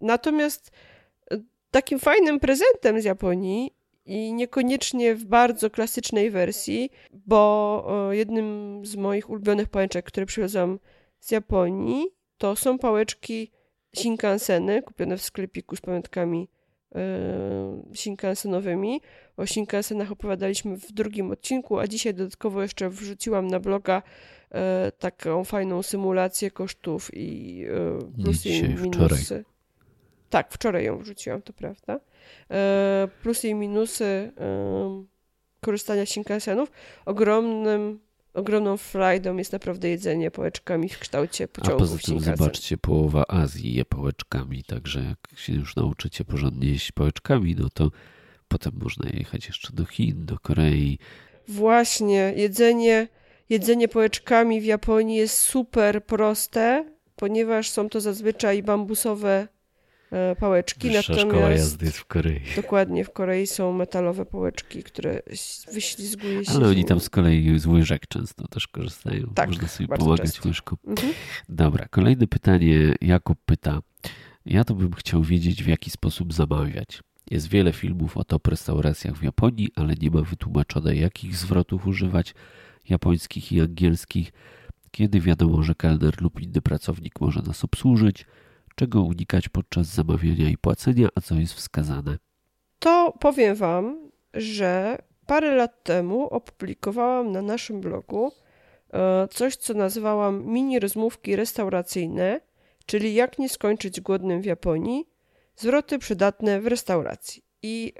Natomiast takim fajnym prezentem z Japonii i niekoniecznie w bardzo klasycznej wersji, bo jednym z moich ulubionych pałeczek, które przywiozłam z Japonii, to są pałeczki Shinkanseny, kupione w sklepiku z pamiątkami Shinkansenowymi. O Shinkansenach opowiadaliśmy w drugim odcinku, a dzisiaj dodatkowo jeszcze wrzuciłam na bloga taką fajną symulację kosztów i plusy i minusy. Wczoraj. Tak, wczoraj ją wrzuciłam, to prawda. Plusy i minusy korzystania z Shinkansenów. Ogromnym, ogromną frajdą jest naprawdę jedzenie pałeczkami w kształcie pociągów. A poza tym zobaczcie, połowa Azji je pałeczkami, także jak się już nauczycie porządnie jeść pałeczkami, no to potem można jechać jeszcze do Chin, do Korei. Właśnie, jedzenie, jedzenie pałeczkami w Japonii jest super proste, ponieważ są to zazwyczaj bambusowe pałeczki. Wyższa szkoła jazdy jest w Korei. Dokładnie, w Korei są metalowe pałeczki, które wyślizguje się. Ale oni tam z kolei z łyżek często też korzystają. Tak, można sobie pomagać często łyżką. Mhm. Dobra, kolejne pytanie. Jakub pyta. Ja to bym chciał wiedzieć, w jaki sposób zamawiać. Jest wiele filmów o top restauracjach w Japonii, ale nie ma wytłumaczone, jakich zwrotów używać, japońskich i angielskich, kiedy wiadomo, że kelner lub inny pracownik może nas obsłużyć, czego unikać podczas zamawiania i płacenia, a co jest wskazane. To powiem wam, że parę lat temu opublikowałam na naszym blogu coś, co nazwałam mini rozmówki restauracyjne, czyli jak nie skończyć głodnym w Japonii, zwroty przydatne w restauracji. I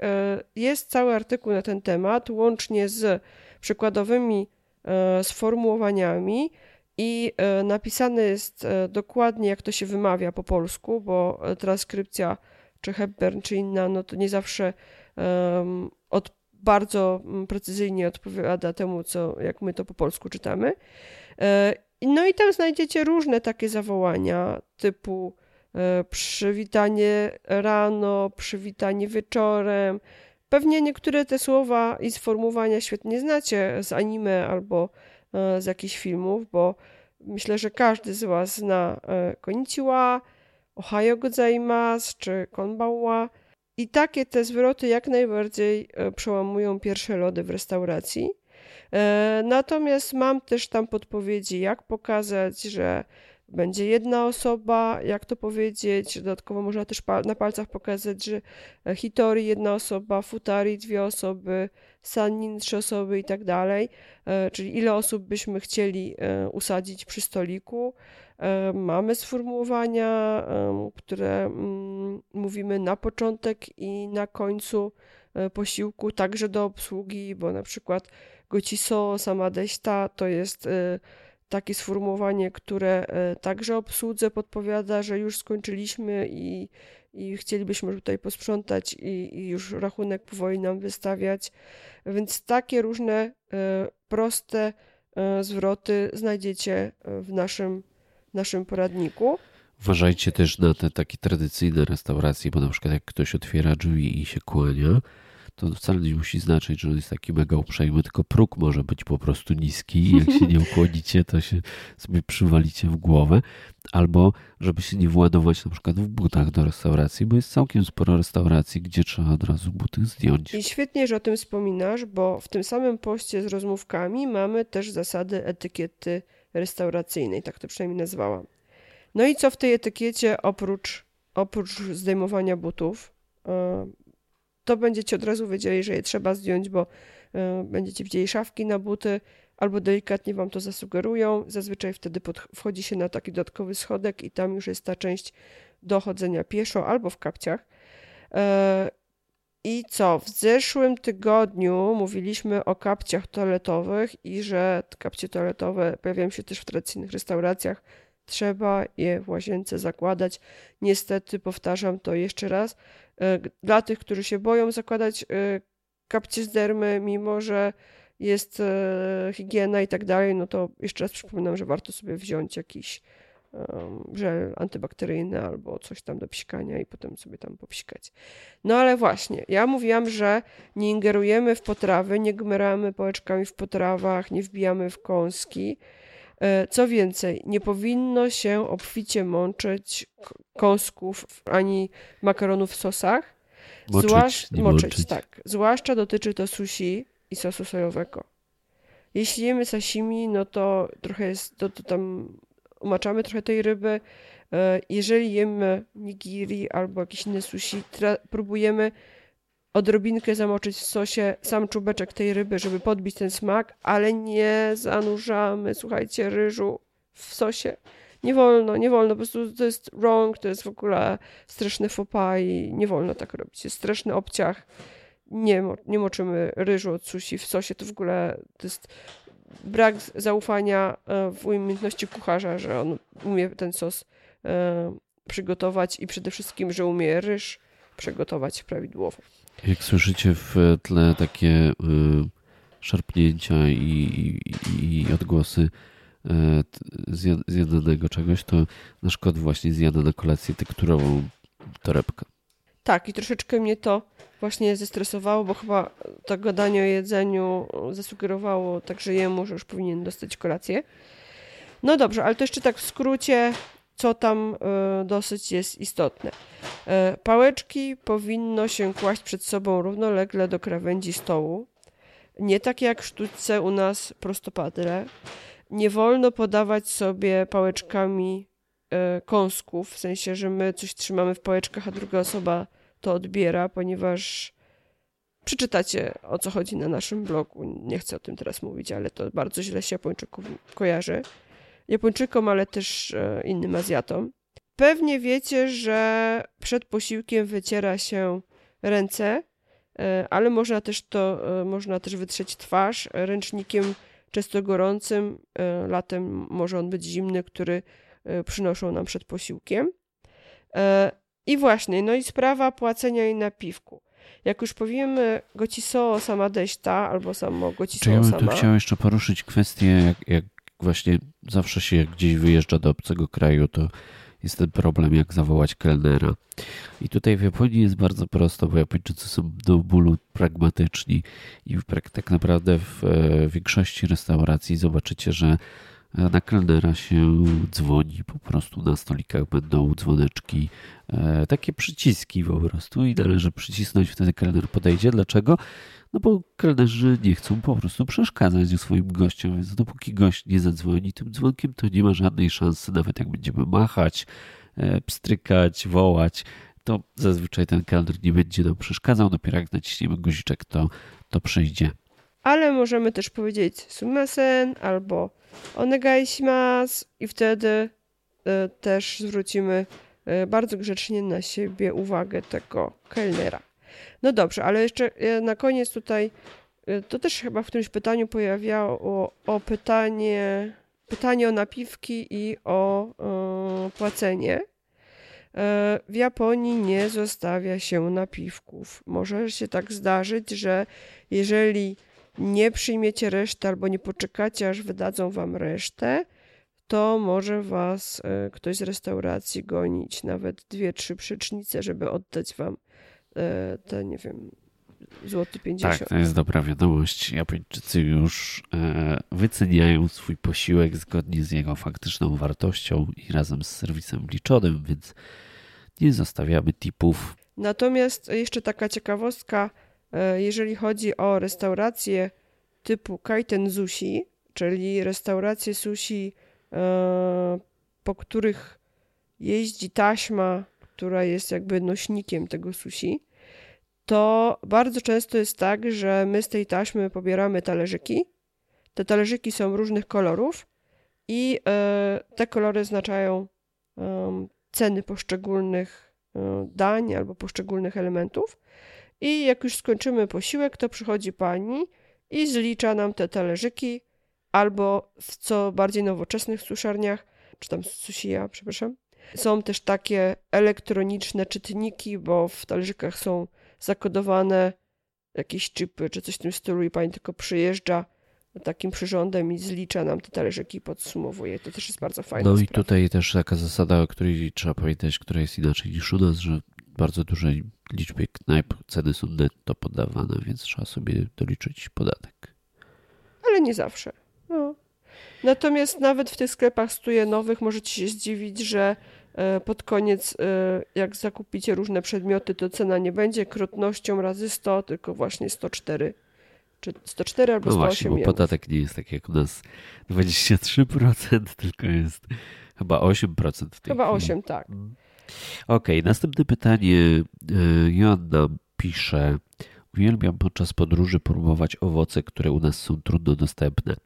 jest cały artykuł na ten temat, łącznie z przykładowymi sformułowaniami, i napisane jest dokładnie, jak to się wymawia po polsku, bo transkrypcja czy Hepburn, czy inna, no to nie zawsze um, od, bardzo precyzyjnie odpowiada temu, co, jak my to po polsku czytamy. No i tam znajdziecie różne takie zawołania typu przywitanie rano, przywitanie wieczorem. Pewnie niektóre te słowa i sformułowania świetnie znacie z anime albo z jakichś filmów, bo myślę, że każdy z was zna konnichiwa, ohayo gozaimasu czy konbanwa. I takie te zwroty jak najbardziej przełamują pierwsze lody w restauracji. Natomiast mam też tam podpowiedzi, jak pokazać, że będzie jedna osoba, jak to powiedzieć. Dodatkowo można też na palcach pokazać, że hitori jedna osoba, futari dwie osoby, sanin trzy osoby i tak dalej. Czyli ile osób byśmy chcieli usadzić przy stoliku. Mamy sformułowania, które mówimy na początek i na końcu posiłku, także do obsługi, bo na przykład gochiso samadeshita to jest takie sformułowanie, które także obsłudze podpowiada, że już skończyliśmy i, i chcielibyśmy tutaj posprzątać i, i już rachunek powoli nam wystawiać. Więc takie różne proste zwroty znajdziecie w naszym, naszym poradniku. Uważajcie też na te takie tradycyjne restauracje, bo na przykład jak ktoś otwiera drzwi i się kłania, to wcale nie musi znaczyć, że on jest taki mega uprzejmy, tylko próg może być po prostu niski. Jak się nie ukłonicie, to się sobie przywalicie w głowę. Albo żeby się nie władować na przykład w butach do restauracji, bo jest całkiem sporo restauracji, gdzie trzeba od razu buty zdjąć. I świetnie, że o tym wspominasz, bo w tym samym poście z rozmówkami mamy też zasady etykiety restauracyjnej, tak to przynajmniej nazwałam. No i co w tej etykiecie oprócz, oprócz zdejmowania butów? To będziecie od razu wiedzieli, że je trzeba zdjąć, bo będziecie widzieli szafki na buty, albo delikatnie wam to zasugerują. Zazwyczaj wtedy pod, wchodzi się na taki dodatkowy schodek i tam już jest ta część do chodzenia pieszo albo w kapciach. I co? W zeszłym tygodniu mówiliśmy o kapciach toaletowych i że kapcie toaletowe pojawiają się też w tradycyjnych restauracjach. Trzeba je w łazience zakładać. Niestety, powtarzam to jeszcze raz, dla tych, którzy się boją zakładać kapcie z dermy, mimo że jest higiena i tak dalej, no to jeszcze raz przypominam, że warto sobie wziąć jakiś żel antybakteryjny albo coś tam do psikania i potem sobie tam popsikać. No ale właśnie, ja mówiłam, że nie ingerujemy w potrawy, nie gmeramy pałeczkami w potrawach, nie wbijamy w kąski. Co więcej, nie powinno się obficie mączyć kąsków ani makaronów w sosach. Moczyć, Zwłasz... moczyć, moczyć. Tak. Zwłaszcza dotyczy to sushi i sosu sojowego. Jeśli jemy sashimi, no to trochę jest, to, to tam umaczamy trochę tej ryby. Jeżeli jemy nigiri albo jakieś inne sushi, tra- próbujemy odrobinkę zamoczyć w sosie sam czubeczek tej ryby, żeby podbić ten smak, ale nie zanurzamy, słuchajcie, ryżu w sosie. Nie wolno, nie wolno, po prostu to jest wrong, to jest w ogóle straszny faux pas i nie wolno tak robić. Jest straszny obciach, nie, nie moczymy ryżu od sushi w sosie, to w ogóle to jest brak zaufania w umiejętności kucharza, że on umie ten sos przygotować i przede wszystkim, że umie ryż przygotować prawidłowo. Jak słyszycie w tle takie szarpnięcia i, i, i odgłosy zjadanego czegoś, to nasz kot właśnie zjada na kolację tekturową torebkę. Tak, i troszeczkę mnie to właśnie zestresowało, bo chyba to gadanie o jedzeniu zasugerowało także jemu, że już powinien dostać kolację. No dobrze, ale to jeszcze tak w skrócie, co tam dosyć jest istotne. Pałeczki powinno się kłaść przed sobą równolegle do krawędzi stołu. Nie tak jak w sztuce u nas prostopadle. Nie wolno podawać sobie pałeczkami kąsków, w sensie, że my coś trzymamy w pałeczkach, a druga osoba to odbiera, ponieważ przeczytacie, o co chodzi na naszym blogu. Nie chcę o tym teraz mówić, ale to bardzo źle się Japończyków kojarzy. Japończykom, ale też innym Azjatom. Pewnie wiecie, że przed posiłkiem wyciera się ręce, ale można też, to, można też wytrzeć twarz ręcznikiem często gorącym. Latem może on być zimny, który przynoszą nam przed posiłkiem. I właśnie, no i sprawa płacenia i napiwku. Jak już powiemy gochiso samadeshita albo samo gochiso sama. Ja bym tu chciał jeszcze poruszyć kwestię, jak, jak właśnie zawsze się jak gdzieś wyjeżdża do obcego kraju, to jest ten problem, jak zawołać kelnera. I tutaj w Japonii jest bardzo prosto, bo Japończycy są do bólu pragmatyczni i tak naprawdę w większości restauracji zobaczycie, że Na kelnera się dzwoni, po prostu na stolikach będą dzwoneczki, takie przyciski po prostu i należy przycisnąć, wtedy kelner podejdzie. Dlaczego? No bo kelnerzy nie chcą po prostu przeszkadzać swoim gościom, więc dopóki gość nie zadzwoni tym dzwonkiem, to nie ma żadnej szansy, nawet jak będziemy machać, pstrykać, wołać, to zazwyczaj ten kelner nie będzie nam przeszkadzał, dopiero jak naciśniemy guziczek, to, to przyjdzie. Ale możemy też powiedzieć sumimasen albo onegai shimasu i wtedy y, też zwrócimy y, bardzo grzecznie na siebie uwagę tego kelnera. No dobrze, ale jeszcze na koniec tutaj, y, to też chyba w którymś pytaniu pojawiało o pytanie, pytanie o napiwki i o y, płacenie. W Japonii nie zostawia się napiwków. Może się tak zdarzyć, że jeżeli nie przyjmiecie reszty albo nie poczekacie, aż wydadzą wam resztę, to może was ktoś z restauracji gonić, nawet dwie, trzy przecznice, żeby oddać wam te, nie wiem, złoty pięćdziesiąt. Tak, to jest dobra wiadomość. Japończycy już wyceniają swój posiłek zgodnie z jego faktyczną wartością i razem z serwisem liczonym, więc nie zostawiamy tipów. Natomiast jeszcze taka ciekawostka, jeżeli chodzi o restauracje typu kaiten sushi, czyli restauracje sushi, po których jeździ taśma, która jest jakby nośnikiem tego sushi, to bardzo często jest tak, że my z tej taśmy pobieramy talerzyki. Te talerzyki są różnych kolorów i te kolory oznaczają ceny poszczególnych dań albo poszczególnych elementów. I jak już skończymy posiłek, to przychodzi pani i zlicza nam te talerzyki, albo w co bardziej nowoczesnych suszarniach, czy tam sushija, przepraszam, są też takie elektroniczne czytniki, bo w talerzykach są zakodowane jakieś chipy, czy coś w tym stylu i pani tylko przyjeżdża takim przyrządem i zlicza nam te talerzyki i podsumowuje. To też jest bardzo fajne. No i sprawa. Tutaj też taka zasada, o której trzeba pamiętać, która jest inaczej niż u nas, że bardzo dużej liczbie knajp ceny są netto podawane, więc trzeba sobie doliczyć podatek. Ale nie zawsze. No. Natomiast nawet w tych sklepach stu nowych możecie się zdziwić, że pod koniec, jak zakupicie różne przedmioty, to cena nie będzie krotnością razy sto, tylko właśnie sto cztery. Czy sto cztery albo sto osiem. No właśnie, bo podatek nie jest tak jak u nas dwadzieścia trzy procent, tylko jest chyba osiem procent. W tej chyba osiem procent, chwili. Tak. Okej, okay, następne pytanie. Joanna pisze: uwielbiam podczas podróży próbować owoce, które u nas są trudno dostępne.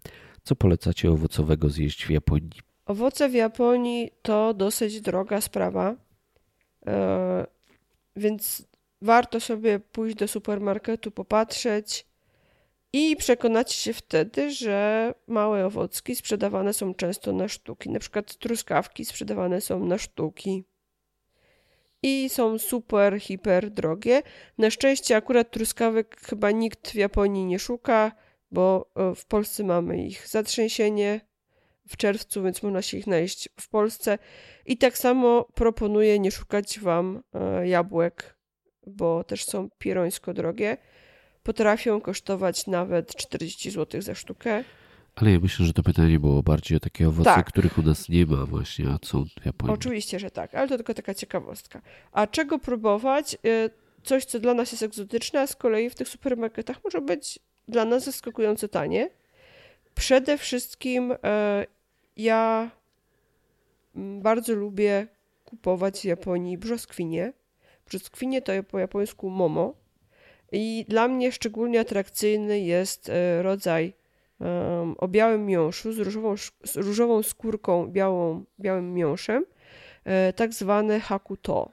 Co polecacie owocowego zjeść w Japonii? Owoce w Japonii to dosyć droga sprawa, więc warto sobie pójść do supermarketu, popatrzeć i przekonacie się wtedy, że małe owocki sprzedawane są często na sztuki. Na przykład truskawki sprzedawane są na sztuki. I są super, hiper drogie. Na szczęście akurat truskawek chyba nikt w Japonii nie szuka, bo w Polsce mamy ich zatrzęsienie w czerwcu, więc można się ich znaleźć w Polsce. I tak samo proponuję nie szukać wam jabłek, bo też są pierońsko drogie. Potrafią kosztować nawet czterdzieści złotych za sztukę. Ale ja myślę, że to pytanie było bardziej o takie owoce, tak, których u nas nie ma właśnie, a co w Japonii. Oczywiście, że tak, ale to tylko taka ciekawostka. A czego próbować? Coś, co dla nas jest egzotyczne, a z kolei w tych supermarketach może być dla nas zaskakująco tanie. Przede wszystkim ja bardzo lubię kupować w Japonii brzoskwinie. Brzoskwinie to po japońsku momo. I dla mnie szczególnie atrakcyjny jest rodzaj o białym miąższu, z różową, z różową skórką, białą, białym miąższem, tak zwane hakuto.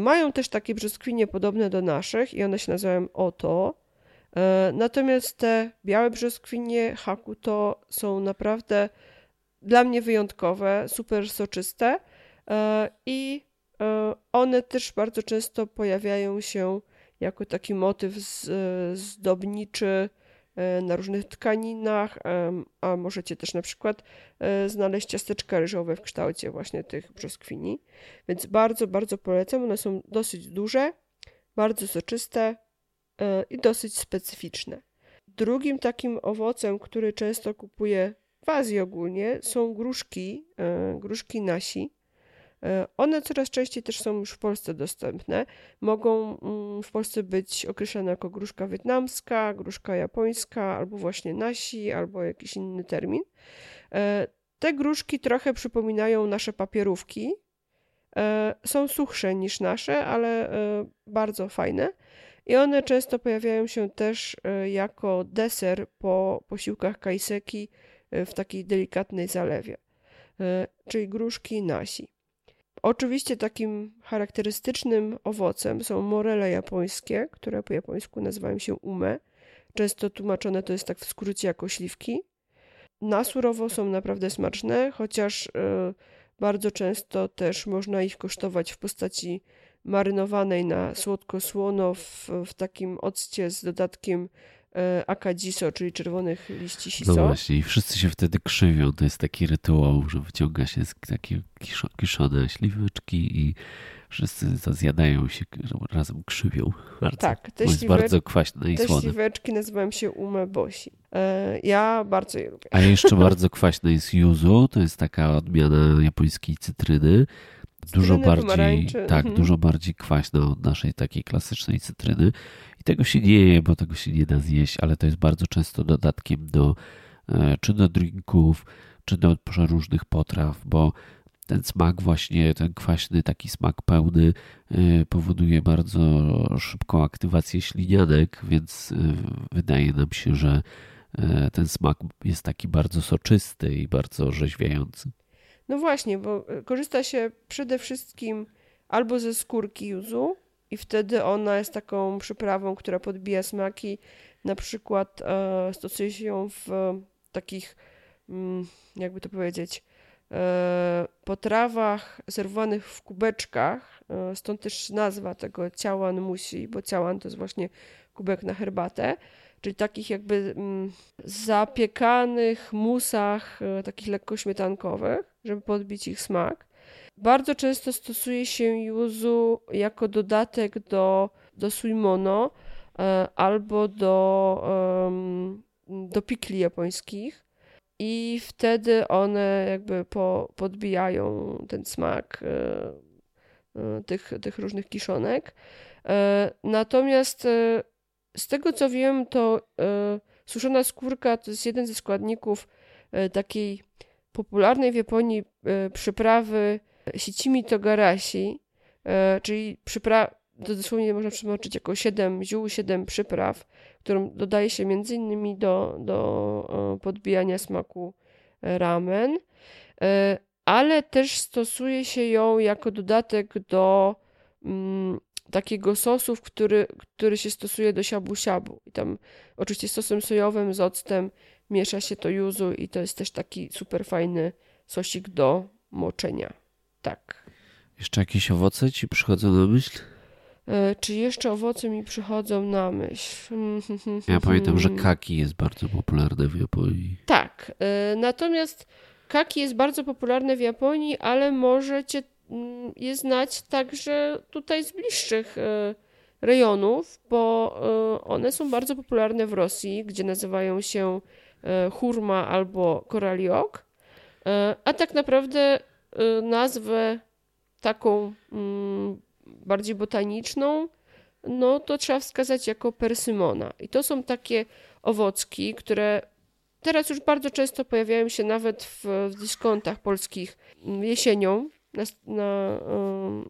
Mają też takie brzoskwinie podobne do naszych i one się nazywają oto. Natomiast te białe brzoskwinie hakuto są naprawdę dla mnie wyjątkowe, super soczyste i one też bardzo często pojawiają się jako taki motyw zdobniczy na różnych tkaninach, a możecie też na przykład znaleźć ciasteczka ryżowe w kształcie właśnie tych brzoskwini. Więc bardzo, bardzo polecam. One są dosyć duże, bardzo soczyste i dosyć specyficzne. Drugim takim owocem, który często kupuję w Azji ogólnie są gruszki, gruszki nasi. One coraz częściej też są już w Polsce dostępne. Mogą w Polsce być określane jako gruszka wietnamska, gruszka japońska, albo właśnie nasi, albo jakiś inny termin. Te gruszki trochę przypominają nasze papierówki. Są suchsze niż nasze, ale bardzo fajne. I one często pojawiają się też jako deser po posiłkach kaiseki w takiej delikatnej zalewie, czyli gruszki nasi. Oczywiście takim charakterystycznym owocem są morele japońskie, które po japońsku nazywają się ume. Często tłumaczone to jest tak w skrócie jako śliwki. Na surowo są naprawdę smaczne, chociaż bardzo często też można ich kosztować w postaci marynowanej na słodko-słono w, w takim occie z dodatkiem akadziso, czyli czerwonych liści shiso. No właśnie, i wszyscy się wtedy krzywią. To jest taki rytuał, że wyciąga się takie kiszone śliweczki i wszyscy zjadają się, razem krzywią. Bardzo, tak, te śliweczki, bardzo kwaśne i te słone. Te śliweczki nazywają się umeboshi. Ja bardzo je lubię. A jeszcze bardzo kwaśne jest yuzu. To jest taka odmiana japońskiej cytryny. Dużo bardziej, tak, mhm. dużo bardziej kwaśna od naszej takiej klasycznej cytryny. I tego się nie je, bo tego się nie da zjeść, ale to jest bardzo często dodatkiem do czy do drinków, czy do przeróżnych potraw, bo ten smak właśnie, ten kwaśny, taki smak pełny powoduje bardzo szybką aktywację ślinianek, więc wydaje nam się, że ten smak jest taki bardzo soczysty i bardzo orzeźwiający. No właśnie, bo korzysta się przede wszystkim albo ze skórki yuzu i wtedy ona jest taką przyprawą, która podbija smaki. Na przykład e, stosuje się ją w takich, jakby to powiedzieć, e, potrawach serwowanych w kubeczkach. E, stąd też nazwa tego ciałan musi, bo ciałan to jest właśnie kubek na herbatę. Czyli takich jakby m, zapiekanych musach, e, takich lekko śmietankowych, żeby podbić ich smak. Bardzo często stosuje się yuzu jako dodatek do, do suimono e, albo do, e, do pikli japońskich i wtedy one jakby po, podbijają ten smak e, e, tych, tych różnych kiszonek. E, natomiast e, z tego co wiem, to e, suszona skórka to jest jeden ze składników e, takiej popularnej w Japonii e, przyprawy shichimi togarashi, e, czyli przypraw, to dosłownie można przetłumaczyć jako siedem ziół, siedem przypraw, którą dodaje się m.in. do, do e, podbijania smaku ramen, e, ale też stosuje się ją jako dodatek do mm, takiego sosu, który, który się stosuje do shabu-shabu. I tam oczywiście sosem sojowym z octem miesza się to yuzu i to jest też taki super fajny sosik do moczenia. Tak. Jeszcze jakieś owoce ci przychodzą na myśl? E, czy jeszcze owoce mi przychodzą na myśl? Ja pamiętam, że kaki jest bardzo popularne w Japonii. Tak. E, natomiast kaki jest bardzo popularne w Japonii, ale możecie je znać także tutaj z bliższych e, rejonów, bo e, one są bardzo popularne w Rosji, gdzie nazywają się hurma albo koraliok, a tak naprawdę nazwę taką bardziej botaniczną, no to trzeba wskazać jako persymona. I to są takie owocki, które teraz już bardzo często pojawiają się nawet w, w dyskontach polskich jesienią na, na,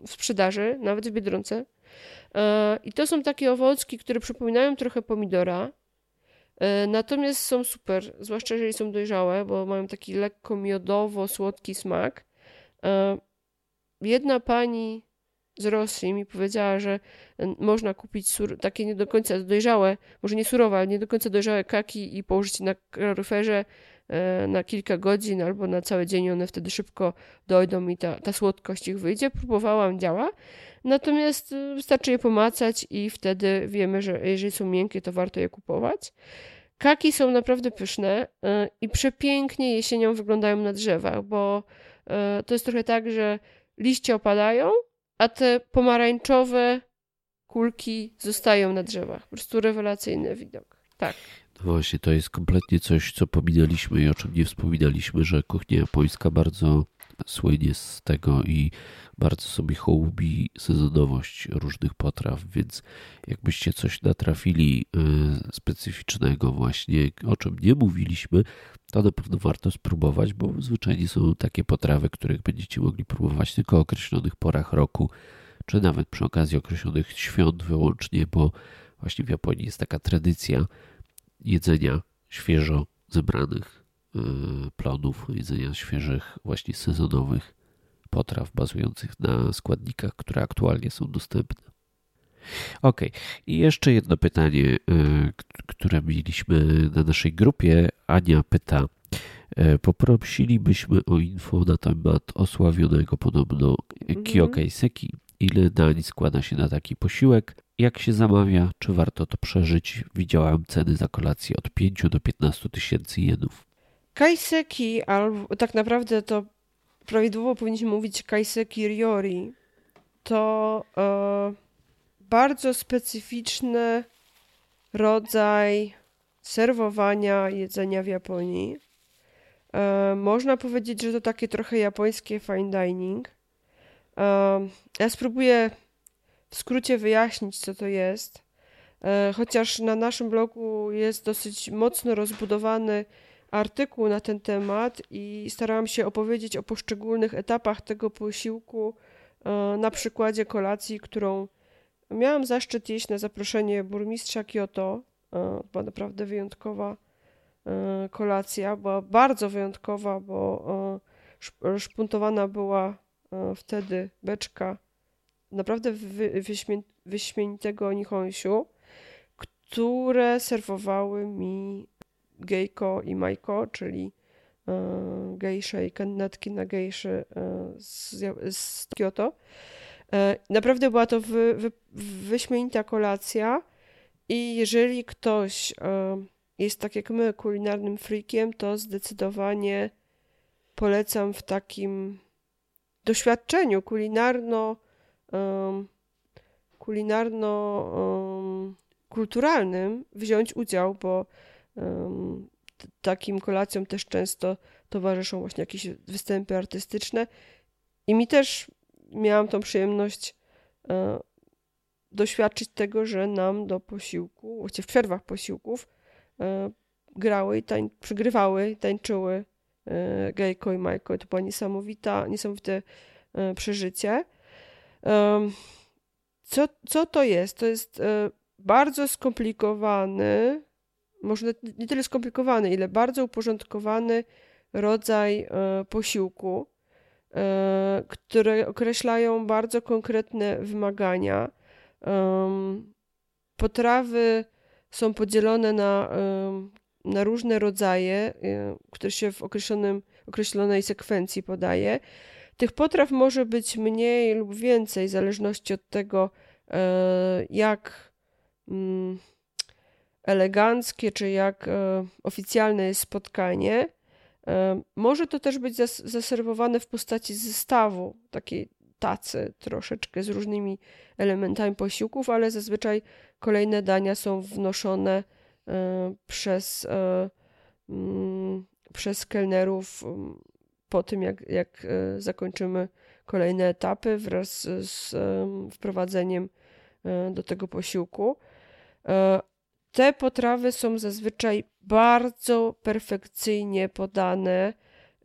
w sprzedaży, nawet w Biedronce. I to są takie owocki, które przypominają trochę pomidora, natomiast są super, zwłaszcza jeżeli są dojrzałe, bo mają taki lekko miodowo-słodki smak. Jedna pani z Rosji mi powiedziała, że można kupić sur- takie nie do końca dojrzałe, może nie surowe, ale nie do końca dojrzałe kaki i położyć na kaloryferze na kilka godzin albo na cały dzień. One wtedy szybko dojdą i ta, ta słodkość ich wyjdzie. Próbowałam, działa. Natomiast wystarczy je pomacać i wtedy wiemy, że jeżeli są miękkie, to warto je kupować. Kaki są naprawdę pyszne i przepięknie jesienią wyglądają na drzewach, bo to jest trochę tak, że liście opadają, a te pomarańczowe kulki zostają na drzewach. Po prostu rewelacyjny widok. Tak. Właśnie, to jest kompletnie coś, co pominęliśmy i o czym nie wspominaliśmy, że kuchnia japońska bardzo słynie z tego i bardzo sobie hołubi sezonowość różnych potraw, więc jakbyście coś natrafili specyficznego właśnie, o czym nie mówiliśmy, to na pewno warto spróbować, bo zwyczajnie są takie potrawy, których będziecie mogli próbować tylko o określonych porach roku, czy nawet przy okazji określonych świąt wyłącznie, bo właśnie w Japonii jest taka tradycja jedzenia świeżo zebranych plonów, jedzenia świeżych, właśnie sezonowych potraw bazujących na składnikach, które aktualnie są dostępne. Ok, i jeszcze jedno pytanie, które mieliśmy na naszej grupie. Ania pyta, poprosilibyśmy o info na temat osławionego podobno Kyokaiseki. Ile dań składa się na taki posiłek? Jak się zamawia? Czy warto to przeżyć? Widziałam ceny za kolację od pięciu do piętnastu tysięcy jenów. Kaiseki, albo tak naprawdę to prawidłowo powinniśmy mówić kaiseki ryori, to e, bardzo specyficzny rodzaj serwowania jedzenia w Japonii. E, można powiedzieć, że to takie trochę japońskie fine dining. E, ja spróbuję w skrócie wyjaśnić, co to jest, e, chociaż na naszym blogu jest dosyć mocno rozbudowany artykuł na ten temat i starałam się opowiedzieć o poszczególnych etapach tego posiłku na przykładzie kolacji, którą miałam zaszczyt jeść na zaproszenie burmistrza Kyoto. Była naprawdę wyjątkowa kolacja, była bardzo wyjątkowa, bo szpuntowana była wtedy beczka naprawdę wyśmienitego nihonsiu, które serwowały mi Gejko i Majko, czyli y, gejsze i kannatki na gejszy y, z, z Kyoto. Y, naprawdę była to wy, wy, wyśmienita kolacja i jeżeli ktoś y, jest tak jak my kulinarnym freakiem, to zdecydowanie polecam w takim doświadczeniu kulinarno y, kulinarno y, kulturalnym wziąć udział, bo Um, t- takim kolacjom też często towarzyszą właśnie jakieś występy artystyczne i mi też miałam tą przyjemność e, doświadczyć tego, że nam do posiłku, właściwie w przerwach posiłków e, grały i tań- przygrywały, tańczyły e, Gejko i Majko. To było niesamowite, niesamowite e, przeżycie. E, co, co to jest? To jest e, bardzo skomplikowany, może nie tyle skomplikowany, ile bardzo uporządkowany rodzaj e, posiłku, e, które określają bardzo konkretne wymagania. E, potrawy są podzielone na, e, na różne rodzaje, e, które się w określonym, określonej sekwencji podaje. Tych potraw może być mniej lub więcej, w zależności od tego, e, jak... Mm, eleganckie, czy jak e, oficjalne jest spotkanie. E, może to też być zas- zaserwowane w postaci zestawu, takiej tacy troszeczkę z różnymi elementami posiłków, ale zazwyczaj kolejne dania są wnoszone e, przez, e, m, przez kelnerów po tym, jak, jak e, zakończymy kolejne etapy wraz z, z e, wprowadzeniem e, do tego posiłku. E, Te potrawy są zazwyczaj bardzo perfekcyjnie podane,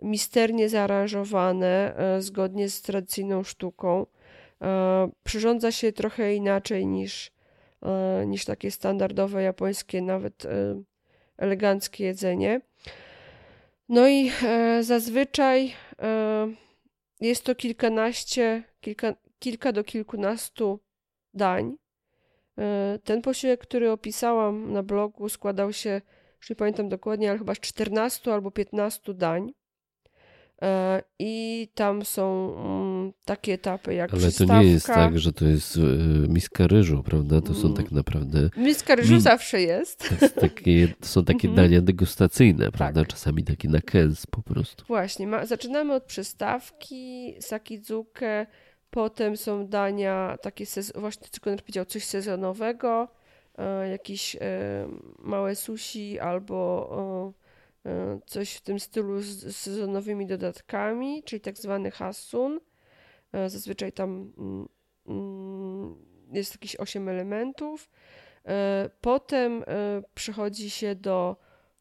misternie zaaranżowane, zgodnie z tradycyjną sztuką. Przyrządza się trochę inaczej niż, niż takie standardowe japońskie, nawet eleganckie jedzenie. No i zazwyczaj jest to kilkanaście, kilka, kilka do kilkunastu dań. Ten posiłek, który opisałam na blogu, składał się, już nie pamiętam dokładnie, ale chyba z czternastu albo piętnastu dań. I tam są takie etapy jak ale przystawka. Ale to nie jest tak, że to jest miska ryżu, prawda? To są tak naprawdę... Miska ryżu Mi... zawsze jest. To, jest takie, to są takie dania degustacyjne, prawda? Tak. Czasami takie na kęs po prostu. Właśnie. Ma... Zaczynamy od przystawki, sakizukę. Potem są dania takie, sez- właśnie tylko powiedział, coś sezonowego, jakieś małe sushi albo coś w tym stylu z sezonowymi dodatkami, czyli tak zwany hasun. Zazwyczaj tam jest jakieś osiem elementów. Potem przychodzi się do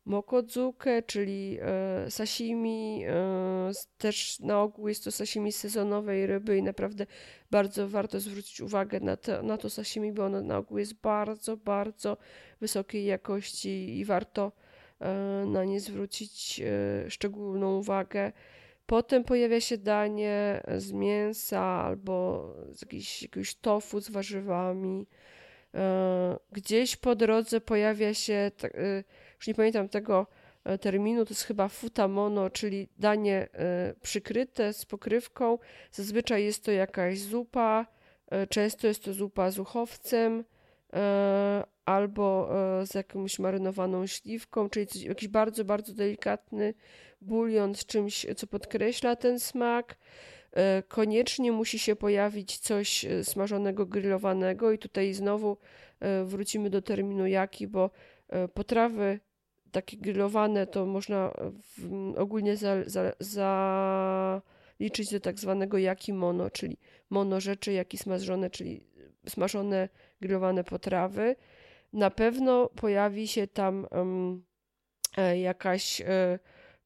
mokozuke, czyli sashimi. Też na ogół jest to sashimi sezonowej ryby i naprawdę bardzo warto zwrócić uwagę na to, na to sashimi, bo ono na ogół jest bardzo, bardzo wysokiej jakości i warto na nie zwrócić szczególną uwagę. Potem pojawia się danie z mięsa albo z jakiegoś, jakiegoś tofu z warzywami. Gdzieś po drodze pojawia się, już nie pamiętam tego terminu, to jest chyba futamono, czyli danie przykryte z pokrywką. Zazwyczaj jest to jakaś zupa, często jest to zupa z uchowcem albo z jakąś marynowaną śliwką, czyli jakiś bardzo, bardzo delikatny bulion z czymś, co podkreśla ten smak. Koniecznie musi się pojawić coś smażonego, grillowanego i tutaj znowu wrócimy do terminu yaki, bo potrawy takie grillowane to można ogólnie zaliczyć do tak zwanego yaki mono, czyli mono rzeczy, yaki smażone, czyli smażone, grillowane potrawy. Na pewno pojawi się tam jakaś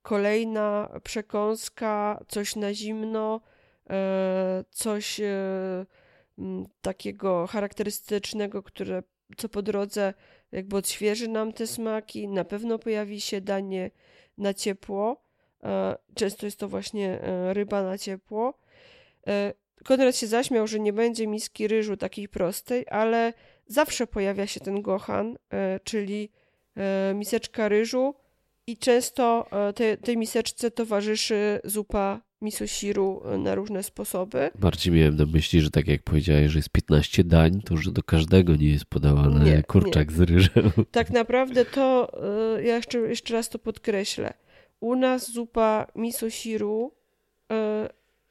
kolejna przekąska, coś na zimno, coś takiego charakterystycznego, które co po drodze jakby odświeży nam te smaki. Na pewno pojawi się danie na ciepło. Często jest to właśnie ryba na ciepło. Konrad się zaśmiał, że nie będzie miski ryżu takiej prostej, ale zawsze pojawia się ten gohan, czyli miseczka ryżu i często te, tej miseczce towarzyszy zupa misoshiru na różne sposoby. Bardziej miałem na myśli, że tak jak powiedziałeś, że jest piętnaście dań, to że do każdego nie jest podawany nie, kurczak nie. z ryżem. Tak naprawdę to, ja jeszcze, jeszcze raz to podkreślę, u nas zupa misoshiru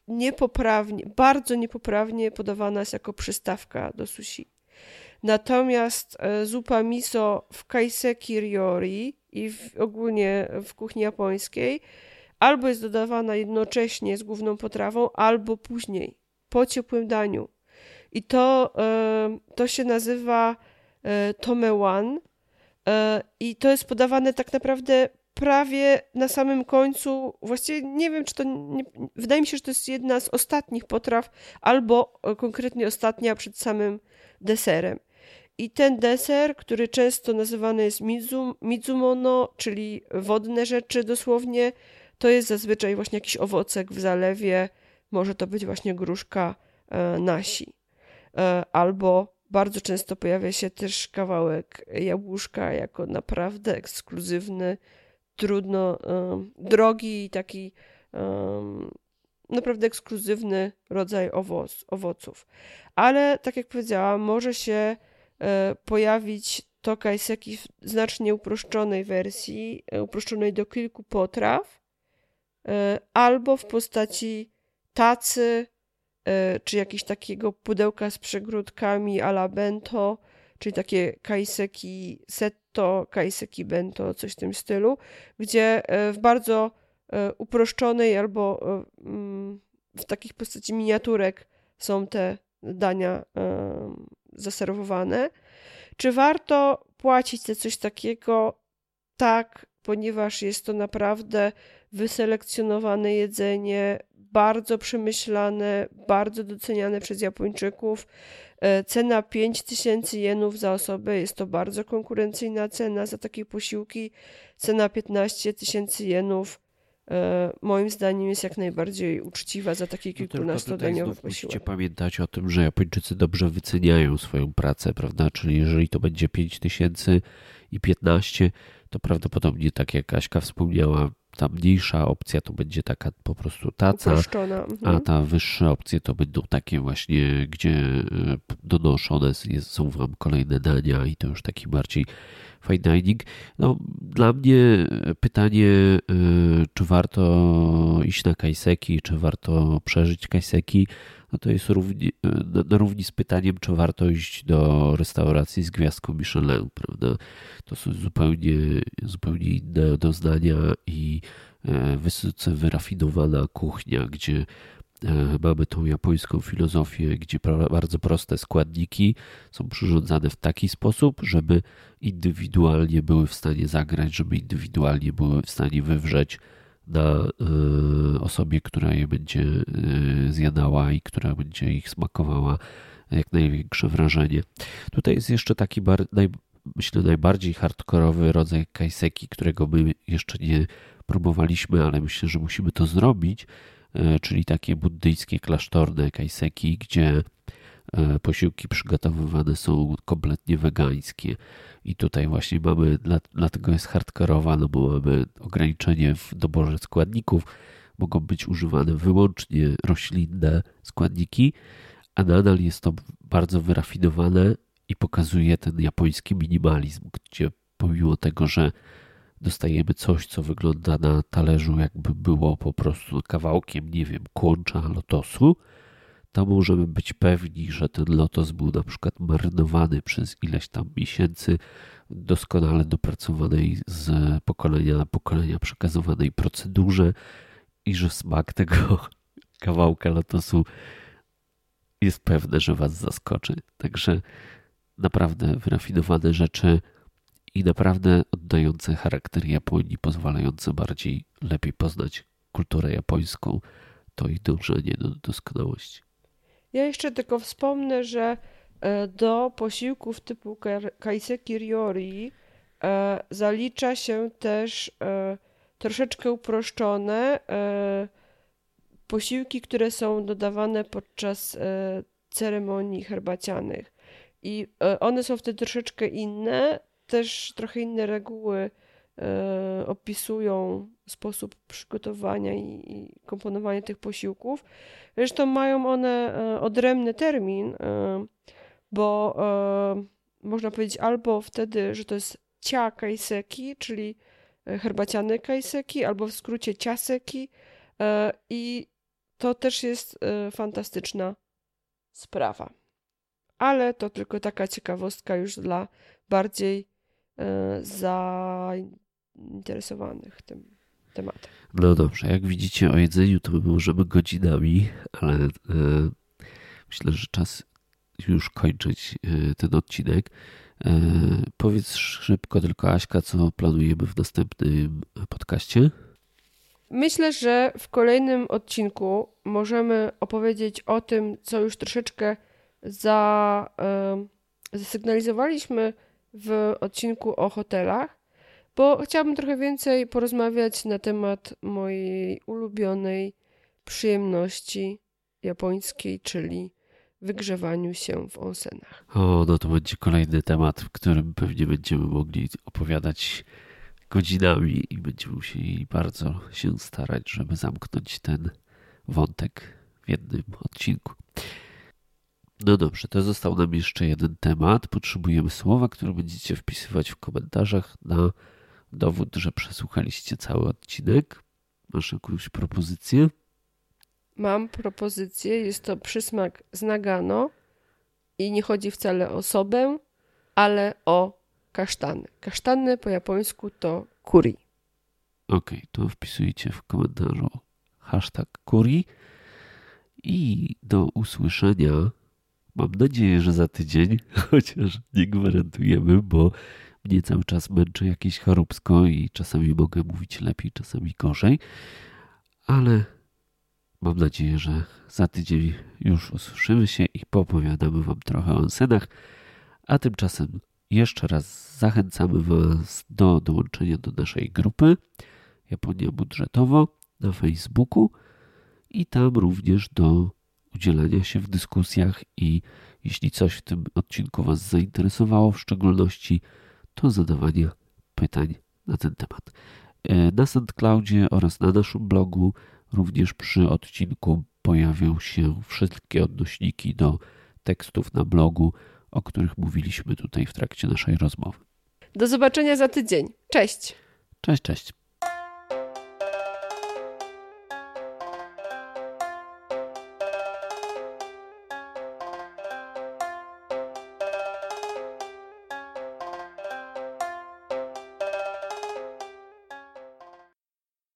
niepoprawnie, bardzo niepoprawnie podawana jest jako przystawka do sushi. Natomiast zupa miso w kaiseki ryori i w, ogólnie w kuchni japońskiej albo jest dodawana jednocześnie z główną potrawą, albo później, po ciepłym daniu. I to, to się nazywa tomewan i to jest podawane tak naprawdę prawie na samym końcu, właściwie nie wiem, czy to, nie, wydaje mi się, że to jest jedna z ostatnich potraw, albo konkretnie ostatnia przed samym deserem. I ten deser, który często nazywany jest mizu, mizumono, czyli wodne rzeczy dosłownie, to jest zazwyczaj właśnie jakiś owocek w zalewie, może to być właśnie gruszka e, nasi. E, albo bardzo często pojawia się też kawałek jabłuszka jako naprawdę ekskluzywny, trudno, e, drogi i taki e, naprawdę ekskluzywny rodzaj owoc, owoców. Ale tak jak powiedziałam, może się pojawić to kaiseki w znacznie uproszczonej wersji, uproszczonej do kilku potraw, albo w postaci tacy, czy jakiegoś takiego pudełka z przegródkami a la bento, czyli takie kaiseki setto, kaiseki bento, coś w tym stylu, gdzie w bardzo uproszczonej albo w takich postaci miniaturek są te dania zaserwowane. Czy warto płacić za coś takiego? Tak, ponieważ jest to naprawdę wyselekcjonowane jedzenie, bardzo przemyślane, bardzo doceniane przez Japończyków. Cena pięć tysięcy jenów za osobę, jest to bardzo konkurencyjna cena za takie posiłki. Cena piętnaście tysięcy jenów moim zdaniem jest jak najbardziej uczciwa za taki kilkunastodniowy no, posiłek. Musicie pamiętać o tym, że Japończycy dobrze wyceniają swoją pracę, prawda? Czyli jeżeli to będzie pięć tysięcy i piętnaście, to prawdopodobnie, tak jak Aśka wspomniała, ta mniejsza opcja to będzie taka po prostu taca, uproszczona. Mhm. A ta wyższa opcja to będą takie właśnie, gdzie donoszone są wam kolejne dania i to już taki bardziej fine dining. No, dla mnie pytanie, czy warto iść na kaiseki, czy warto przeżyć kaiseki, No to jest równi, no, no równi z pytaniem, czy warto iść do restauracji z gwiazdką Michelin, prawda? To są zupełnie, zupełnie inne doznania i wysoce wyrafinowana kuchnia, gdzie mamy tą japońską filozofię, gdzie bardzo proste składniki są przyrządzane w taki sposób, żeby indywidualnie były w stanie zagrać, żeby indywidualnie były w stanie wywrzeć na osobie, która je będzie zjadała i która będzie ich smakowała, jak największe wrażenie. Tutaj jest jeszcze taki bar, naj, myślę najbardziej hardkorowy rodzaj kaiseki, którego my jeszcze nie próbowaliśmy, ale myślę, że musimy to zrobić, czyli takie buddyjskie klasztorne kaiseki, gdzie posiłki przygotowywane są kompletnie wegańskie. I tutaj właśnie mamy, dlatego jest hardkorowa, no bo mamy ograniczenie w doborze składników. Mogą być używane wyłącznie roślinne składniki, a nadal jest to bardzo wyrafinowane i pokazuje ten japoński minimalizm, gdzie pomimo tego, że dostajemy coś, co wygląda na talerzu, jakby było po prostu kawałkiem, nie wiem, kłącza lotosu, to możemy być pewni, że ten lotos był na przykład marynowany przez ileś tam miesięcy, doskonale dopracowanej z pokolenia na pokolenia przekazywanej procedurze i że smak tego kawałka lotosu jest pewne, że was zaskoczy. Także naprawdę wyrafinowane rzeczy i naprawdę oddające charakter Japonii, pozwalające bardziej, lepiej poznać kulturę japońską. To i dążenie do doskonałości. Ja jeszcze tylko wspomnę, że do posiłków typu kaiseki ryori zalicza się też troszeczkę uproszczone posiłki, które są dodawane podczas ceremonii herbacianych. I one są wtedy troszeczkę inne, też trochę inne reguły opisują sposób przygotowania i komponowania tych posiłków. Zresztą mają one odrębny termin, bo można powiedzieć albo wtedy, że to jest cia kaiseki, czyli herbaciany kaiseki, albo w skrócie ciaseki, i to też jest fantastyczna sprawa. Ale to tylko taka ciekawostka już dla bardziej zainteresowanych tym tematem. No dobrze, jak widzicie, o jedzeniu to my możemy godzinami, ale e, myślę, że czas już kończyć e, ten odcinek. E, powiedz szybko tylko, Aśka, co planujemy w następnym podcaście? Myślę, że w kolejnym odcinku możemy opowiedzieć o tym, co już troszeczkę za, e, zasygnalizowaliśmy w odcinku o hotelach, bo chciałabym trochę więcej porozmawiać na temat mojej ulubionej przyjemności japońskiej, czyli wygrzewaniu się w onsenach. O, no to będzie kolejny temat, w którym pewnie będziemy mogli opowiadać godzinami i będziemy musieli bardzo się starać, żeby zamknąć ten wątek w jednym odcinku. No dobrze, to został nam jeszcze jeden temat. Potrzebujemy słowa, które będziecie wpisywać w komentarzach na dowód, że przesłuchaliście cały odcinek. Masz jakąś propozycję? Mam propozycję. Jest to przysmak z Nagano i nie chodzi wcale o sobę, ale o kasztany. Kasztany po japońsku to curry. Okej, okay, to wpisujcie w komentarzu hashtag curry i do usłyszenia. Mam nadzieję, że za tydzień, chociaż nie gwarantujemy, bo mnie cały czas męczy jakieś choróbsko i czasami mogę mówić lepiej, czasami gorzej, ale mam nadzieję, że za tydzień już usłyszymy się i poopowiadamy wam trochę o onsenach, a tymczasem jeszcze raz zachęcamy was do dołączenia do naszej grupy Japonia Budżetowo na Facebooku i tam również do udzielania się w dyskusjach i jeśli coś w tym odcinku was zainteresowało w szczególności, to zadawanie pytań na ten temat. Na SoundCloudzie oraz na naszym blogu również przy odcinku pojawią się wszystkie odnośniki do tekstów na blogu, o których mówiliśmy tutaj w trakcie naszej rozmowy. Do zobaczenia za tydzień. Cześć! Cześć, cześć!